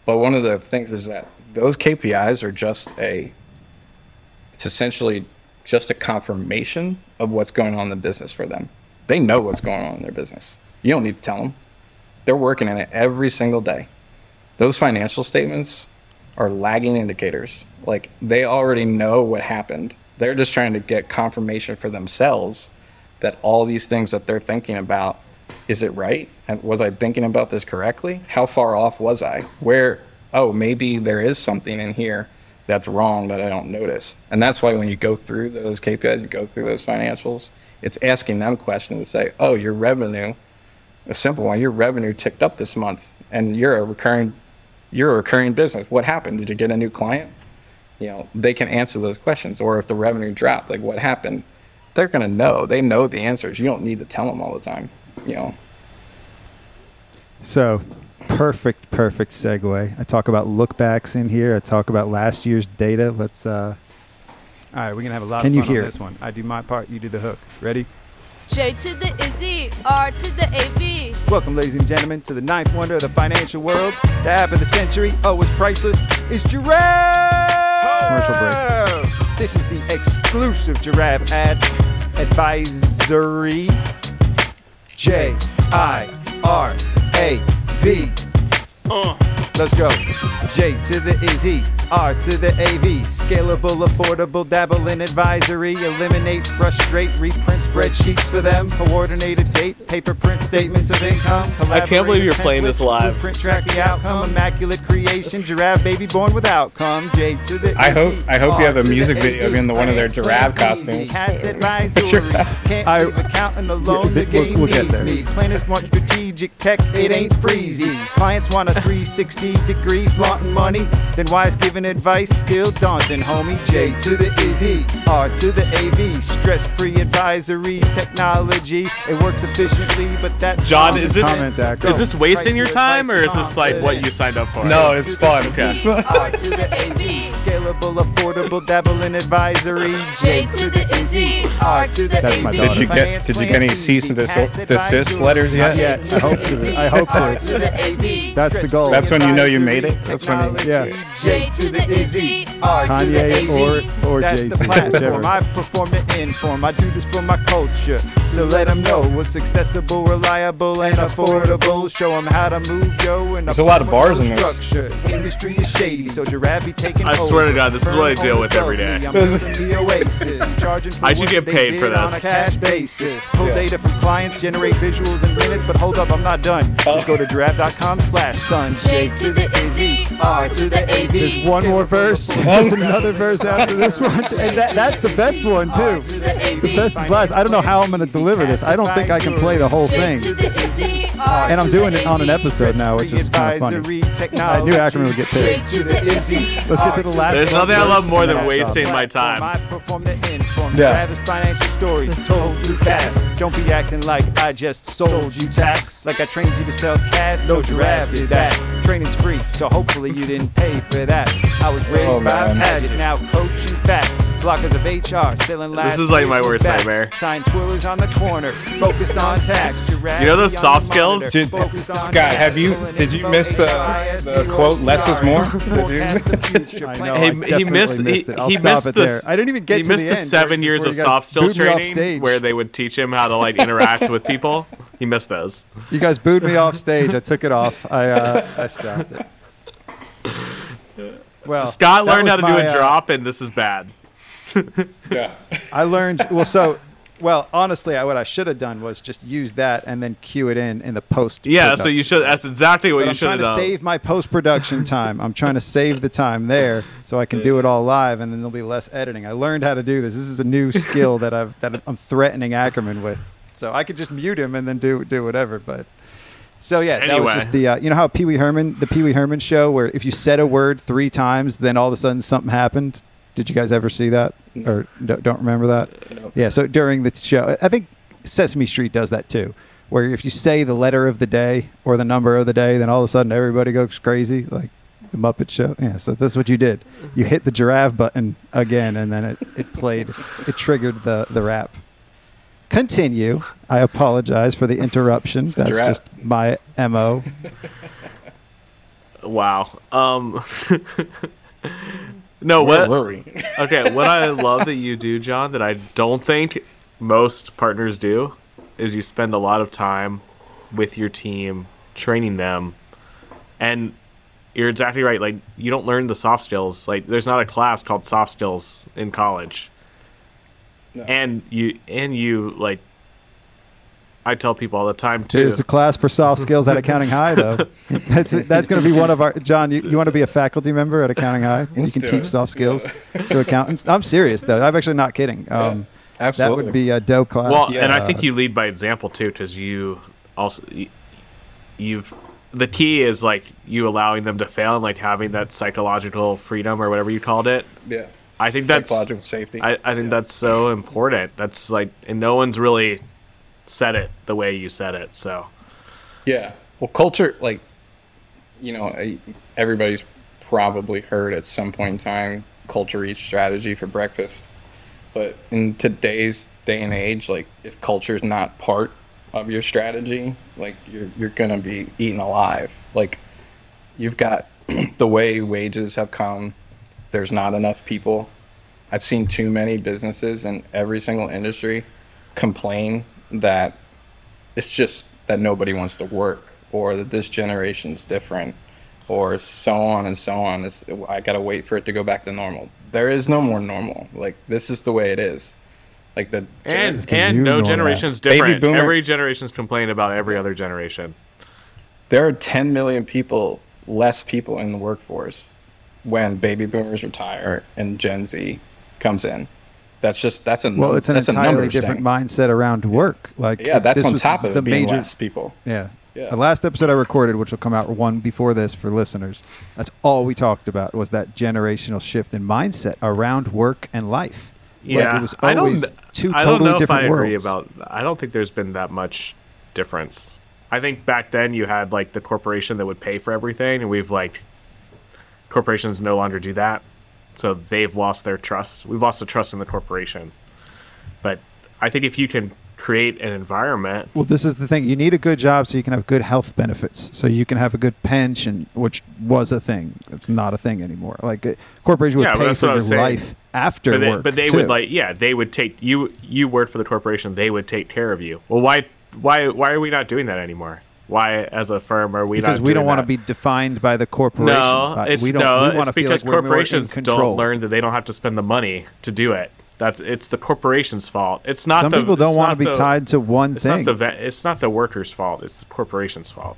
But one of the things is that those KPIs are it's essentially just a confirmation of what's going on in the business for them. They know what's going on in their business. You don't need to tell them. They're working in it every single day. Those financial statements are lagging indicators. Like, they already know what happened. They're just trying to get confirmation for themselves that all these things that they're thinking about, is it right? And was I thinking about this correctly? How far off was I? Maybe there is something in here that's wrong that I don't notice. And that's why when you go through those KPIs, you go through those financials, it's asking them questions to say, oh, your revenue, a simple one, your revenue ticked up this month and you're a recurring business. What happened? Did you get a new client? You know, they can answer those questions. Or if the revenue dropped, like what happened, they're going to know. They know the answers. You don't need to tell them all the time, you know. So perfect segue. I talk about look backs in here. I talk about last year's data. Let's, all right, we're going to have a lot of fun on this one. I do my part. You do the hook. Ready? J to the Izzy, R to the AV. Welcome, ladies and gentlemen, to the ninth wonder of the financial world. The app of the century, always priceless, is Jirav! Commercial break. This is the exclusive Jirav ad advisory. J-I-R-A-V. Let's go. J to the Izzy, R to the AV. Scalable, affordable, dabble in advisory. Eliminate, frustrate, reprint spreadsheets for them. Coordinated date, paper print statements of income. I can't believe you're playing this live. Print track the outcome, immaculate creation. Jirav baby born with outcome. J to the Izzy. I hope you have a music video of in the one of their Jirav costumes. We'll get there. Planners want strategic tech, it ain't freezy. Clients want a 360-degree flaunting money, then wise giving advice, still daunting, homie. J to the Izzy, R to the AV, stress-free advisory technology. It works efficiently, but that's John. Is this wasting your time, or is this like what you signed up for? No, it's fun. Okay. R to the AV, scalable, affordable, dabble in advisory. J to the Izzy, R to the AV. Did you get any cease and desist letters yet? Yeah, I hope so. R to the AV. That's the goal. That's when you know you made it. That's when you, yeah. J to the Izzy, R to the AV. Or that's Jason, the platform. I perform to inform. I do this for my culture to let them know what's accessible, reliable, and affordable. Show them how to move, yo. And there's a lot of bars in this. Industry is shady, so Jirav be taking over. I swear to God, this is what I deal with every day. I should get paid for this. On a cash basis. Pull data from clients, generate visuals in minutes, but hold up, I'm not done. Just go to Jirav.com/son. J to the Izzy, R to the AV. There's one more verse. There's another verse after this one. And that's the best one, too. The best is last. I don't know how I'm going to deliver this. I don't think I can play the whole thing. And I'm doing it on an episode now, which is kind of funny. I knew Ackerman would get pissed. Let's get to the last one. There's nothing I love more than wasting my time. Yeah. Don't be acting like I just sold you tax. Like I trained you to sell cash. No Jirav did that. Training's free, so hopefully you didn't pay for that. I was raised by a pageant, now coaching facts. blockers of HR, selling last. This is like my worst nightmare. Sign twirlers on the corner, focused on tax. Jirav, you know those soft skills? Did, Scott, did you miss the quote, less is more? He missed it. I didn't even get to the end. He missed the 7 years of soft skill training where they would teach him how to like interact with people. He missed those. You guys booed me off stage. I took it off. I stopped it. Well, Scott learned how to do a drop, and this is bad. Yeah. I learned – honestly, what I should have done was just use that and then cue it in the post. Yeah, so you should – that's exactly what you should have done. I'm trying to save my post-production time. I'm trying to save the time there so I can do it all live, and then there'll be less editing. I learned how to do this. This is a new skill that I'm threatening Ackerman with. So I could just mute him and then do whatever, but – so yeah, anyway. That was just the you know how the Pee Wee Herman show, where if you said a word 3 times, then all of a sudden something happened. Did you guys ever see that? No. Or don't remember that? No. Yeah. So during the show, I think Sesame Street does that too, where if you say the letter of the day or the number of the day, then all of a sudden everybody goes crazy, like the Muppet Show. Yeah. So that's what you did. You hit the giraffe button again, and then it played. It triggered the rap. Continue. I apologize for the interruption. That's just my MO. Wow. No, what? Okay, what I love that you do, John, that I don't think most partners do, is you spend a lot of time with your team, training them, and you're exactly right. Like, you don't learn the soft skills. Like, there's not a class called soft skills in college. No. And you like, I tell people all the time too. There's a class for soft skills at Accounting High, though. That's going to be one of our. John, you want to be a faculty member at Accounting High? You can teach soft skills to accountants. I'm serious though. I'm actually not kidding. Yeah, absolutely, that would be a dope class. Well, yeah. And I think you lead by example too, because you also the key is like you allowing them to fail and like having that psychological freedom or whatever you called it. Yeah. I think that's safety. I think that's so important. That's like, and no one's really said it the way you said it. So, yeah. Well, culture, like, you know, everybody's probably heard at some point in time, culture eats strategy for breakfast. But in today's day and age, like, if culture is not part of your strategy, like, you're gonna be eaten alive. Like, you've got the way wages have come. There's not enough people. I've seen too many businesses in every single industry complain that it's just that nobody wants to work, or that this generation's different, or so on and so on. I gotta wait for it to go back to normal. There is no more normal. Like, this is the way it is. Like and no generation's different. Every generation's complained about every other generation. There are 10 million less people in the workforce when baby boomers retire and Gen Z comes in. That's an entirely different mindset around work. Like, yeah, that's on top of the being major, less people. Yeah. The last episode I recorded, which will come out one before this for listeners, that's all we talked about, was that generational shift in mindset around work and life. Yeah, like, it was always I don't think there's been that much difference. I think back then you had like the corporation that would pay for everything, and we've like, corporations no longer do that, so they've lost their trust. We've lost the trust in the corporation. But I think if you can create an environment... Well, this is the thing. You need a good job so you can have good health benefits, so you can have a good pension, which was a thing. It's not a thing anymore. Like, a corporation would pay for your life after work, but they would like... Yeah, they would take... You worked for the corporation. They would take care of you. Well, why are we not doing that anymore? Why, as a firm, are we not doing that? Because we don't want to be defined by the corporation. No, it's because corporations don't learn that they don't have to spend the money to do it. It's the corporation's fault. It's not. Some people don't want to be tied to one thing. It's not the worker's fault. It's the corporation's fault.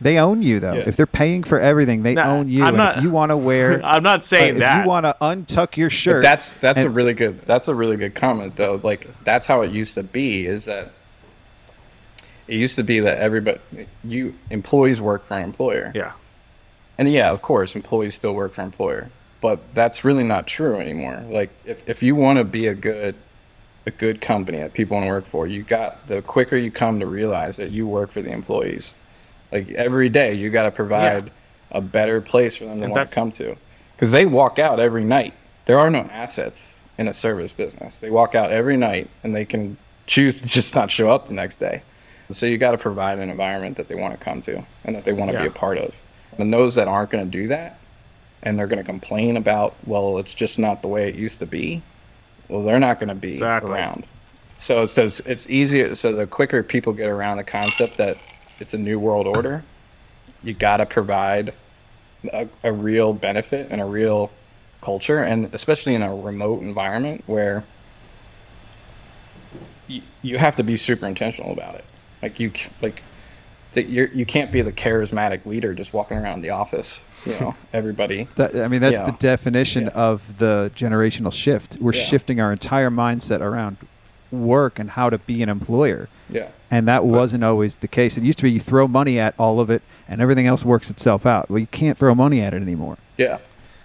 They own you, though. Yeah. If they're paying for everything, they own you. If you want to wear... I'm not saying that. If you want to untuck your shirt... That's a really good comment, though. Like, that's how it used to be, is that... It used to be that employees work for an employer. Yeah. And yeah, of course, employees still work for an employer, but that's really not true anymore. Like, if you want to be a good company that people want to work for, the quicker you come to realize that you work for the employees. Like, every day you got to provide a better place for them to want to come to, because they walk out every night. There are no assets. in a service business. They walk out every night and they can choose to just not show up the next day. So you got to provide an environment that they want to come to and that they want to be a part of. And those that aren't going to do that, and they're going to complain about, well, it's just not the way it used to be, well, they're not going to be around. So it's easier. So the quicker people get around the concept that it's a new world order, you got to provide a real benefit and a real culture, and especially in a remote environment where you have to be super intentional about it. You can't be the charismatic leader just walking around the office. Everybody. That's the definition of the generational shift. We're shifting our entire mindset around work and how to be an employer. Yeah. And that wasn't always the case. It used to be you throw money at all of it and everything else works itself out. Well, you can't throw money at it anymore. Yeah.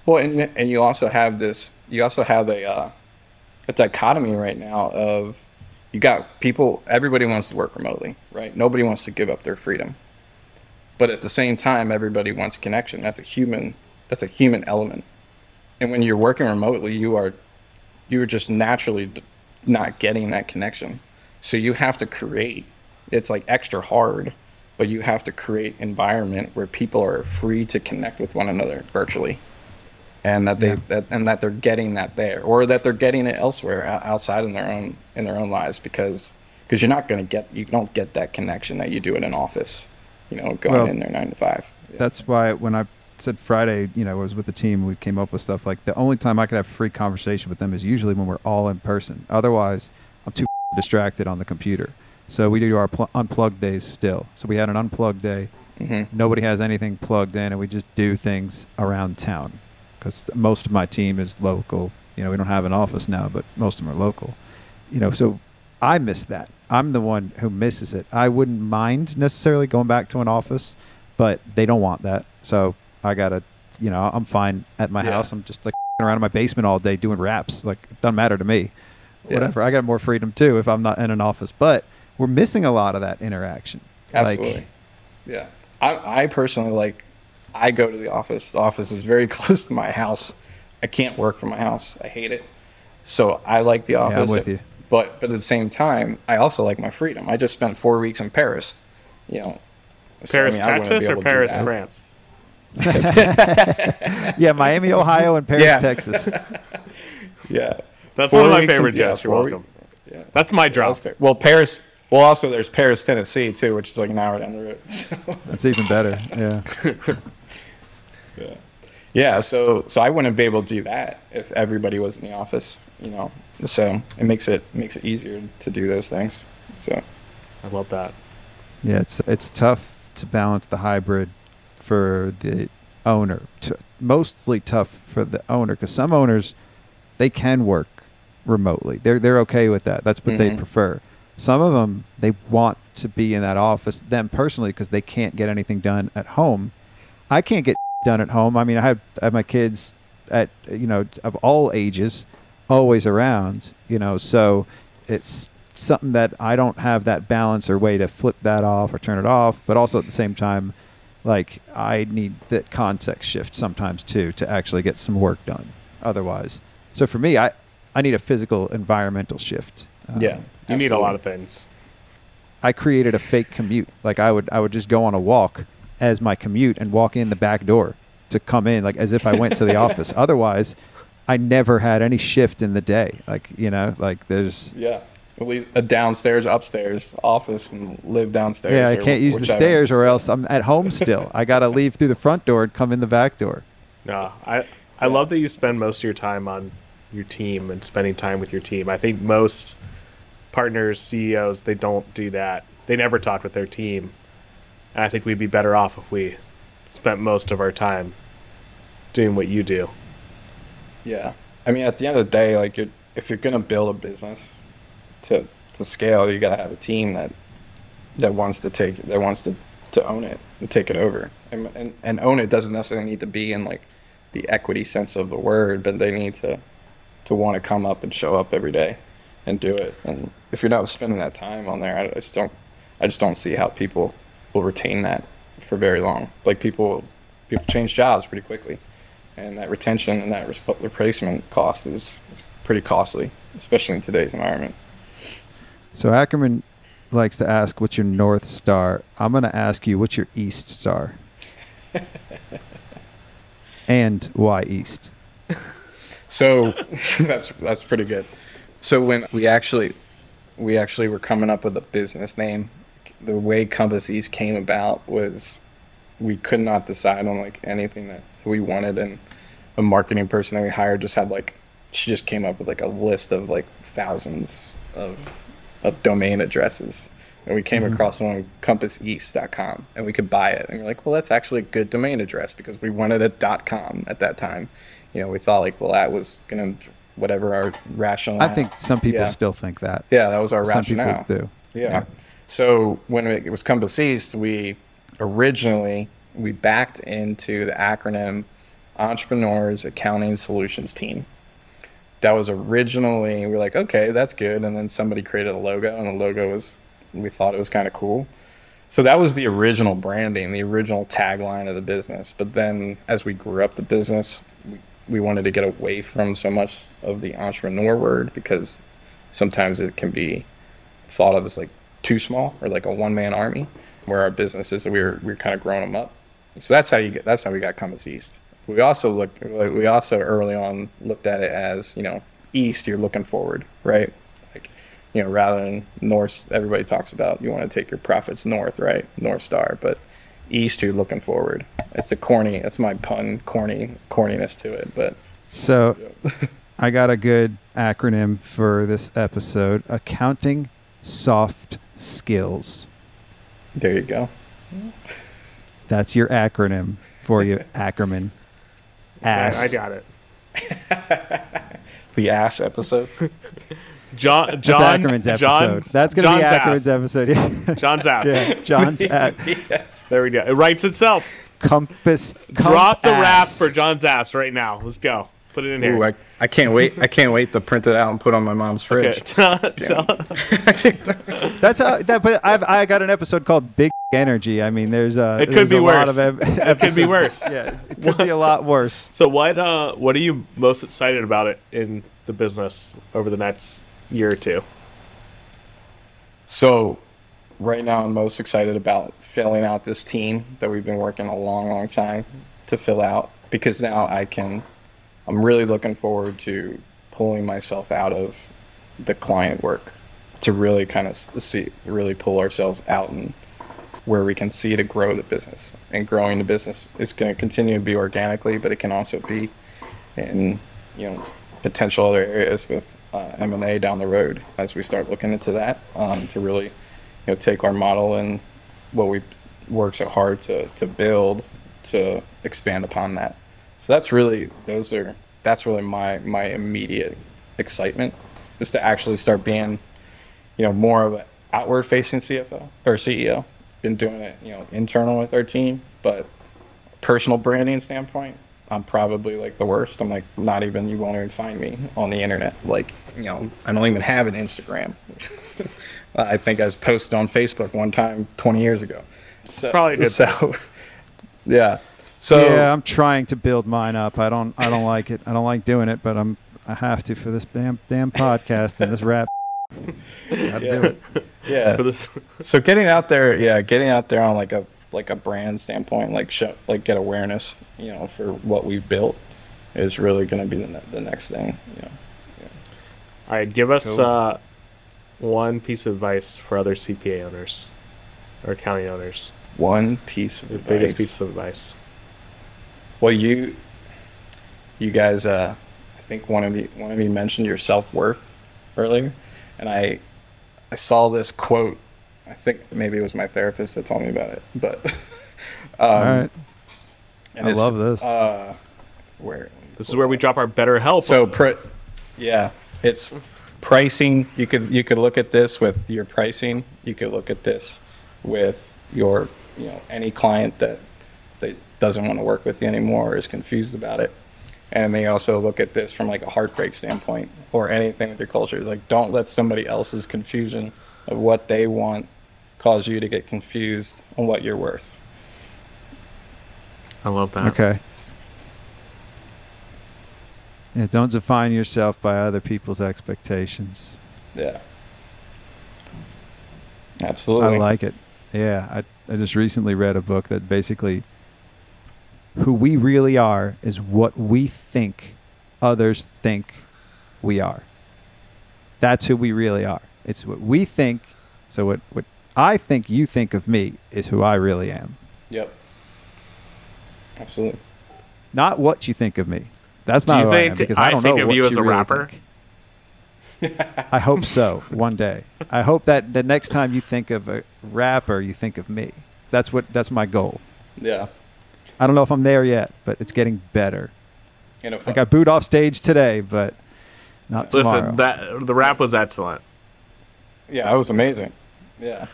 Well, and you also have a dichotomy right now of, you got people, everybody wants to work remotely, right? Nobody wants to give up their freedom. But at the same time, everybody wants connection. That's a human element. And when you're working remotely, you are just naturally not getting that connection. So you have to create, it's like extra hard, but you have to create environment where people are free to connect with one another virtually. And that they're getting that there, or that they're getting it elsewhere outside in their own lives, because you're not going to get, you don't get that connection that you do in an office, in there 9 to 5. Yeah. That's why when I said Friday, I was with the team, we came up with stuff like the only time I could have a free conversation with them is usually when we're all in person. Otherwise, I'm too distracted on the computer. So we do our unplugged days still. So we had an unplugged day. Mm-hmm. Nobody has anything plugged in, and we just do things around town, because most of my team is local. We don't have an office now, but most of them are local. So I miss that. I'm the one who misses it. I wouldn't mind necessarily going back to an office, but they don't want that. So I got to, I'm fine at my house. I'm just like around in my basement all day doing raps. Like, it doesn't matter to me. Yeah. Whatever. I got more freedom too if I'm not in an office, but we're missing a lot of that interaction. Absolutely. I personally I go to the office. The office is very close to my house. I can't work from my house. I hate it. So I like the office. Yeah, I'm with you. But at the same time, I also like my freedom. I just spent 4 weeks in Paris. Paris, so, Texas, or Paris, France? Yeah, Miami, Ohio, and Paris, Texas. Yeah. That's one of my favorite jobs. You're welcome. Yeah. That's my drop. Well, Paris... Well, also there's Paris, Tennessee, too, which is like an hour down the road. So. That's even better. Yeah. Yeah. Yeah. So I wouldn't be able to do that if everybody was in the office. So it makes it easier to do those things. So I love that. Yeah, it's tough to balance the hybrid for the owner. Mostly tough for the owner, because some owners, they can work remotely. They're okay with that. That's what they prefer. Some of them, they want to be in that office, them personally, because they can't get anything done at home. I can't get done at home. I mean, I have my kids at, of all ages, always around, so it's something that I don't have that balance or way to flip that off or turn it off. But also at the same time, I need that context shift sometimes too, to actually get some work done otherwise. So for me, I need a physical environmental shift. You need a lot of things. I created a fake commute. I would just go on a walk as my commute and walk in the back door to come in, as if I went to the office. Otherwise, I never had any shift in the day. There's... Yeah. At least a downstairs, upstairs office and live downstairs. Yeah, I can't use the stairs or else I'm at home still. I got to leave through the front door and come in the back door. No, I love that you spend most of your time on your team and spending time with your team. I think most... partners, CEOs, they don't do that. They never talk with their team. And I think we'd be better off if we spent most of our time doing what you do. Yeah. I mean, at the end of the day, if you're going to build a business to scale, you got to have a team that wants to own it and take it over. And own it doesn't necessarily need to be in the equity sense of the word, but they need to want to come up and show up every day and do it. And if you're not spending that time on there, I just don't see how people will retain that for very long. People change jobs pretty quickly, and that retention and that replacement cost is pretty costly, especially in today's environment. So Ackerman likes to ask, what's your North Star? I'm going to ask you, what's your East Star? And why East? So that's pretty good. So when we actually were coming up with a business name, the way Compass East came about was we could not decide on like anything that we wanted, and a marketing person that we hired just had like, she just came up with like a list of like thousands of domain addresses, and we came across one, CompassEast.com, and we could buy it, and we're like, well, that's actually a good domain address because we wanted a .com at that time. You know, we thought like, well, that was gonna whatever our rationale. I think some people still think that. Yeah, that was our rationale. Some people do. Yeah. So when it was Compass East, we originally backed into the acronym Entrepreneurs Accounting Solutions Team. That was originally, we were like, okay, that's good. And then somebody created a logo, and the logo was, we thought it was kind of cool. So that was the original branding, the original tagline of the business. But then as we grew up the business, we wanted to get away from so much of the entrepreneur word, because sometimes it can be thought of as like too small or like a one-man army, where our businesses, we were kind of growing them up. So that's how we got Compass East. We also early on looked at it as, you know, east, you're looking forward, right? Like, you know, rather than north, everybody talks about you want to take your profits north, right? North Star. But east, you're looking forward. It's a corny, that's my pun, corniness to it. But so I got a good acronym for this episode: Accounting Soft Skills. There you go. That's your acronym for you, Ackerman. Ass. Yeah, I got it. The ass episode. John. That's Ackerman's episode. That's going to be Ackerman's episode. John's ass. Yeah, John's ass. Yes. There we go. It writes itself. Compass. Drop the wrap for John's ass right now. Let's go. Put it in here. Ooh, I can't wait. I can't wait to print it out and put it on my mom's fridge. Okay. That's how. But I got an episode called Big Energy. I mean, it could be worse. Yeah, it could be a lot worse. So what are you most excited about it in the business over the next year or two? So right now, I'm most excited about filling out this team that we've been working a long, long time to fill out, because now I'm really looking forward to pulling myself out of the client work to really kind of really pull ourselves out, and where we can see to grow the business. And growing the business is going to continue to be organically, but it can also be in, you know, potential other areas with M&A down the road as we start looking into that, to really, you know, take our model and what we worked so hard to build, to expand upon that. So that's really my immediate excitement, just to actually start being, you know, more of an outward facing CFO or CEO. Been doing it, you know, internal with our team, but personal branding standpoint, I'm probably like the worst. I'm like, you won't even find me on the internet. Like, you know, I don't even have an Instagram. I think I was posted on Facebook one time 20 years ago. So, probably did. So, yeah. So yeah, I'm trying to build mine up. I don't like it. I don't like doing it, but I have to for this damn podcast and this rap. Gotta do it. Yeah. So getting out there on like a brand standpoint, like get awareness, you know, for what we've built is really going to be the next thing. You know? Yeah. All right, give us one piece of advice for other CPA owners or accounting owners. One piece of advice. Biggest piece of advice. Well, you guys, I think one of you mentioned your self-worth earlier, and I saw this quote. I think maybe it was my therapist that told me about it, but all right. I love this. This is where we drop our better help. So, it's pricing. You could look at this with your pricing. You could look at this with your, you know, any client that they doesn't want to work with you anymore or is confused about it. And they also look at this from like a heartbreak standpoint or anything with your culture. It's like, don't let somebody else's confusion of what they want cause you to get confused on what you're worth. I love that. Okay. Yeah, don't define yourself by other people's expectations. Yeah. Absolutely. I like it. Yeah. I just recently read a book that basically who we really are is what we think others think we are. That's who we really are. It's what we think. So what I think you think of me is who I really am. Yep. Absolutely. Not what you think of me. That's not who I am, because I don't know what you really think. Do you think of you as a rapper? I hope so, one day. I hope that the next time you think of a rapper, you think of me. That's my goal. Yeah. I don't know if I'm there yet, but it's getting better. Like I boot off stage today, but not tomorrow. Listen, the rap was excellent. Yeah, that was amazing. Yeah.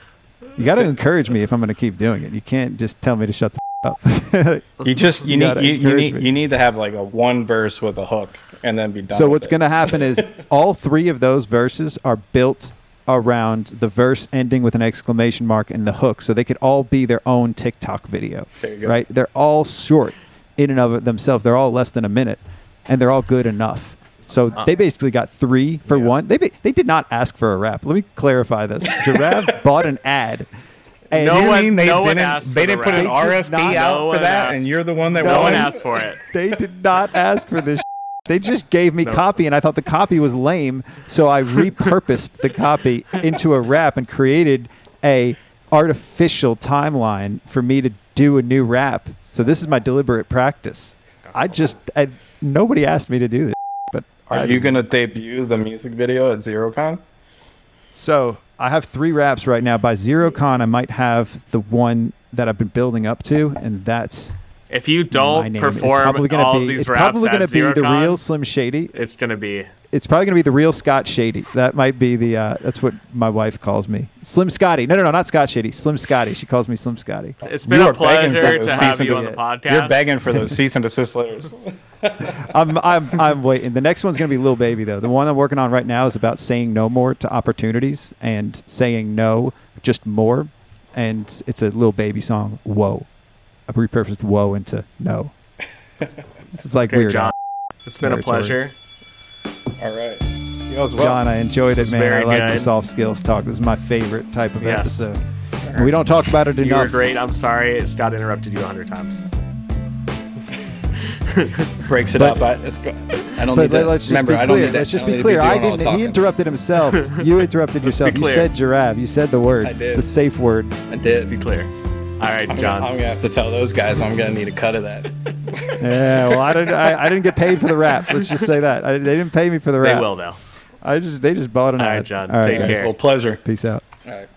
You got to encourage me if I'm going to keep doing it. You can't just tell me to shut the up. you need to have like a one verse with a hook and then be done. So what's going to happen is all three of those verses are built around the verse ending with an exclamation mark and the hook, so they could all be their own TikTok video. Right? They're all short in and of themselves. They're all less than a minute, and they're all good enough. So they basically got three for one. They did not ask for a rap. Let me clarify this. Jirav bought an ad. And no one asked for an RFP out for that, and you're the one that won. No one asked for it. They did not ask for this. They just gave me copy, and I thought the copy was lame, so I repurposed the copy into a rap and created a artificial timeline for me to do a new rap. So this is my deliberate practice. Nobody asked me to do this. But are you going to debut the music video at XeroCon? So I have three raps right now. By XeroCon, I might have the one that I've been building up to, and that's if you don't perform all these raps, it's probably going to be the real Slim Shady. It's probably going to be the real Scott Shady. That might be the. That's what my wife calls me, Slim Scotty. No, not Scott Shady. Slim Scotty. She calls me Slim Scotty. It's been a pleasure to have you on the podcast. You're begging for those cease and desist letters. I'm waiting. The next one's going to be Lil Baby, though. The one I'm working on right now is about saying no more to opportunities and saying no just more. And it's a Lil Baby song. Whoa. I've repurposed "whoa" into "no." This is like weird. John, it's been a pleasure. All right, John, I enjoyed it, man. I like the soft skills talk. This is my favorite type of episode. Right. We don't talk about it enough. You were great. I'm sorry Scott interrupted you 100 times. Breaks it up. Let's just be clear. He interrupted himself. You interrupted yourself. You said Jirav. You said the word. I did. The safe word. I did. Let's be clear. All right, John. I'm gonna have to tell those guys I'm gonna need a cut of that. Yeah, well, I didn't get paid for the rap. Let's just say that they didn't pay me for the rap. They will now. They just bought an ad. All right, John. Take care. Well, pleasure. Peace out. All right.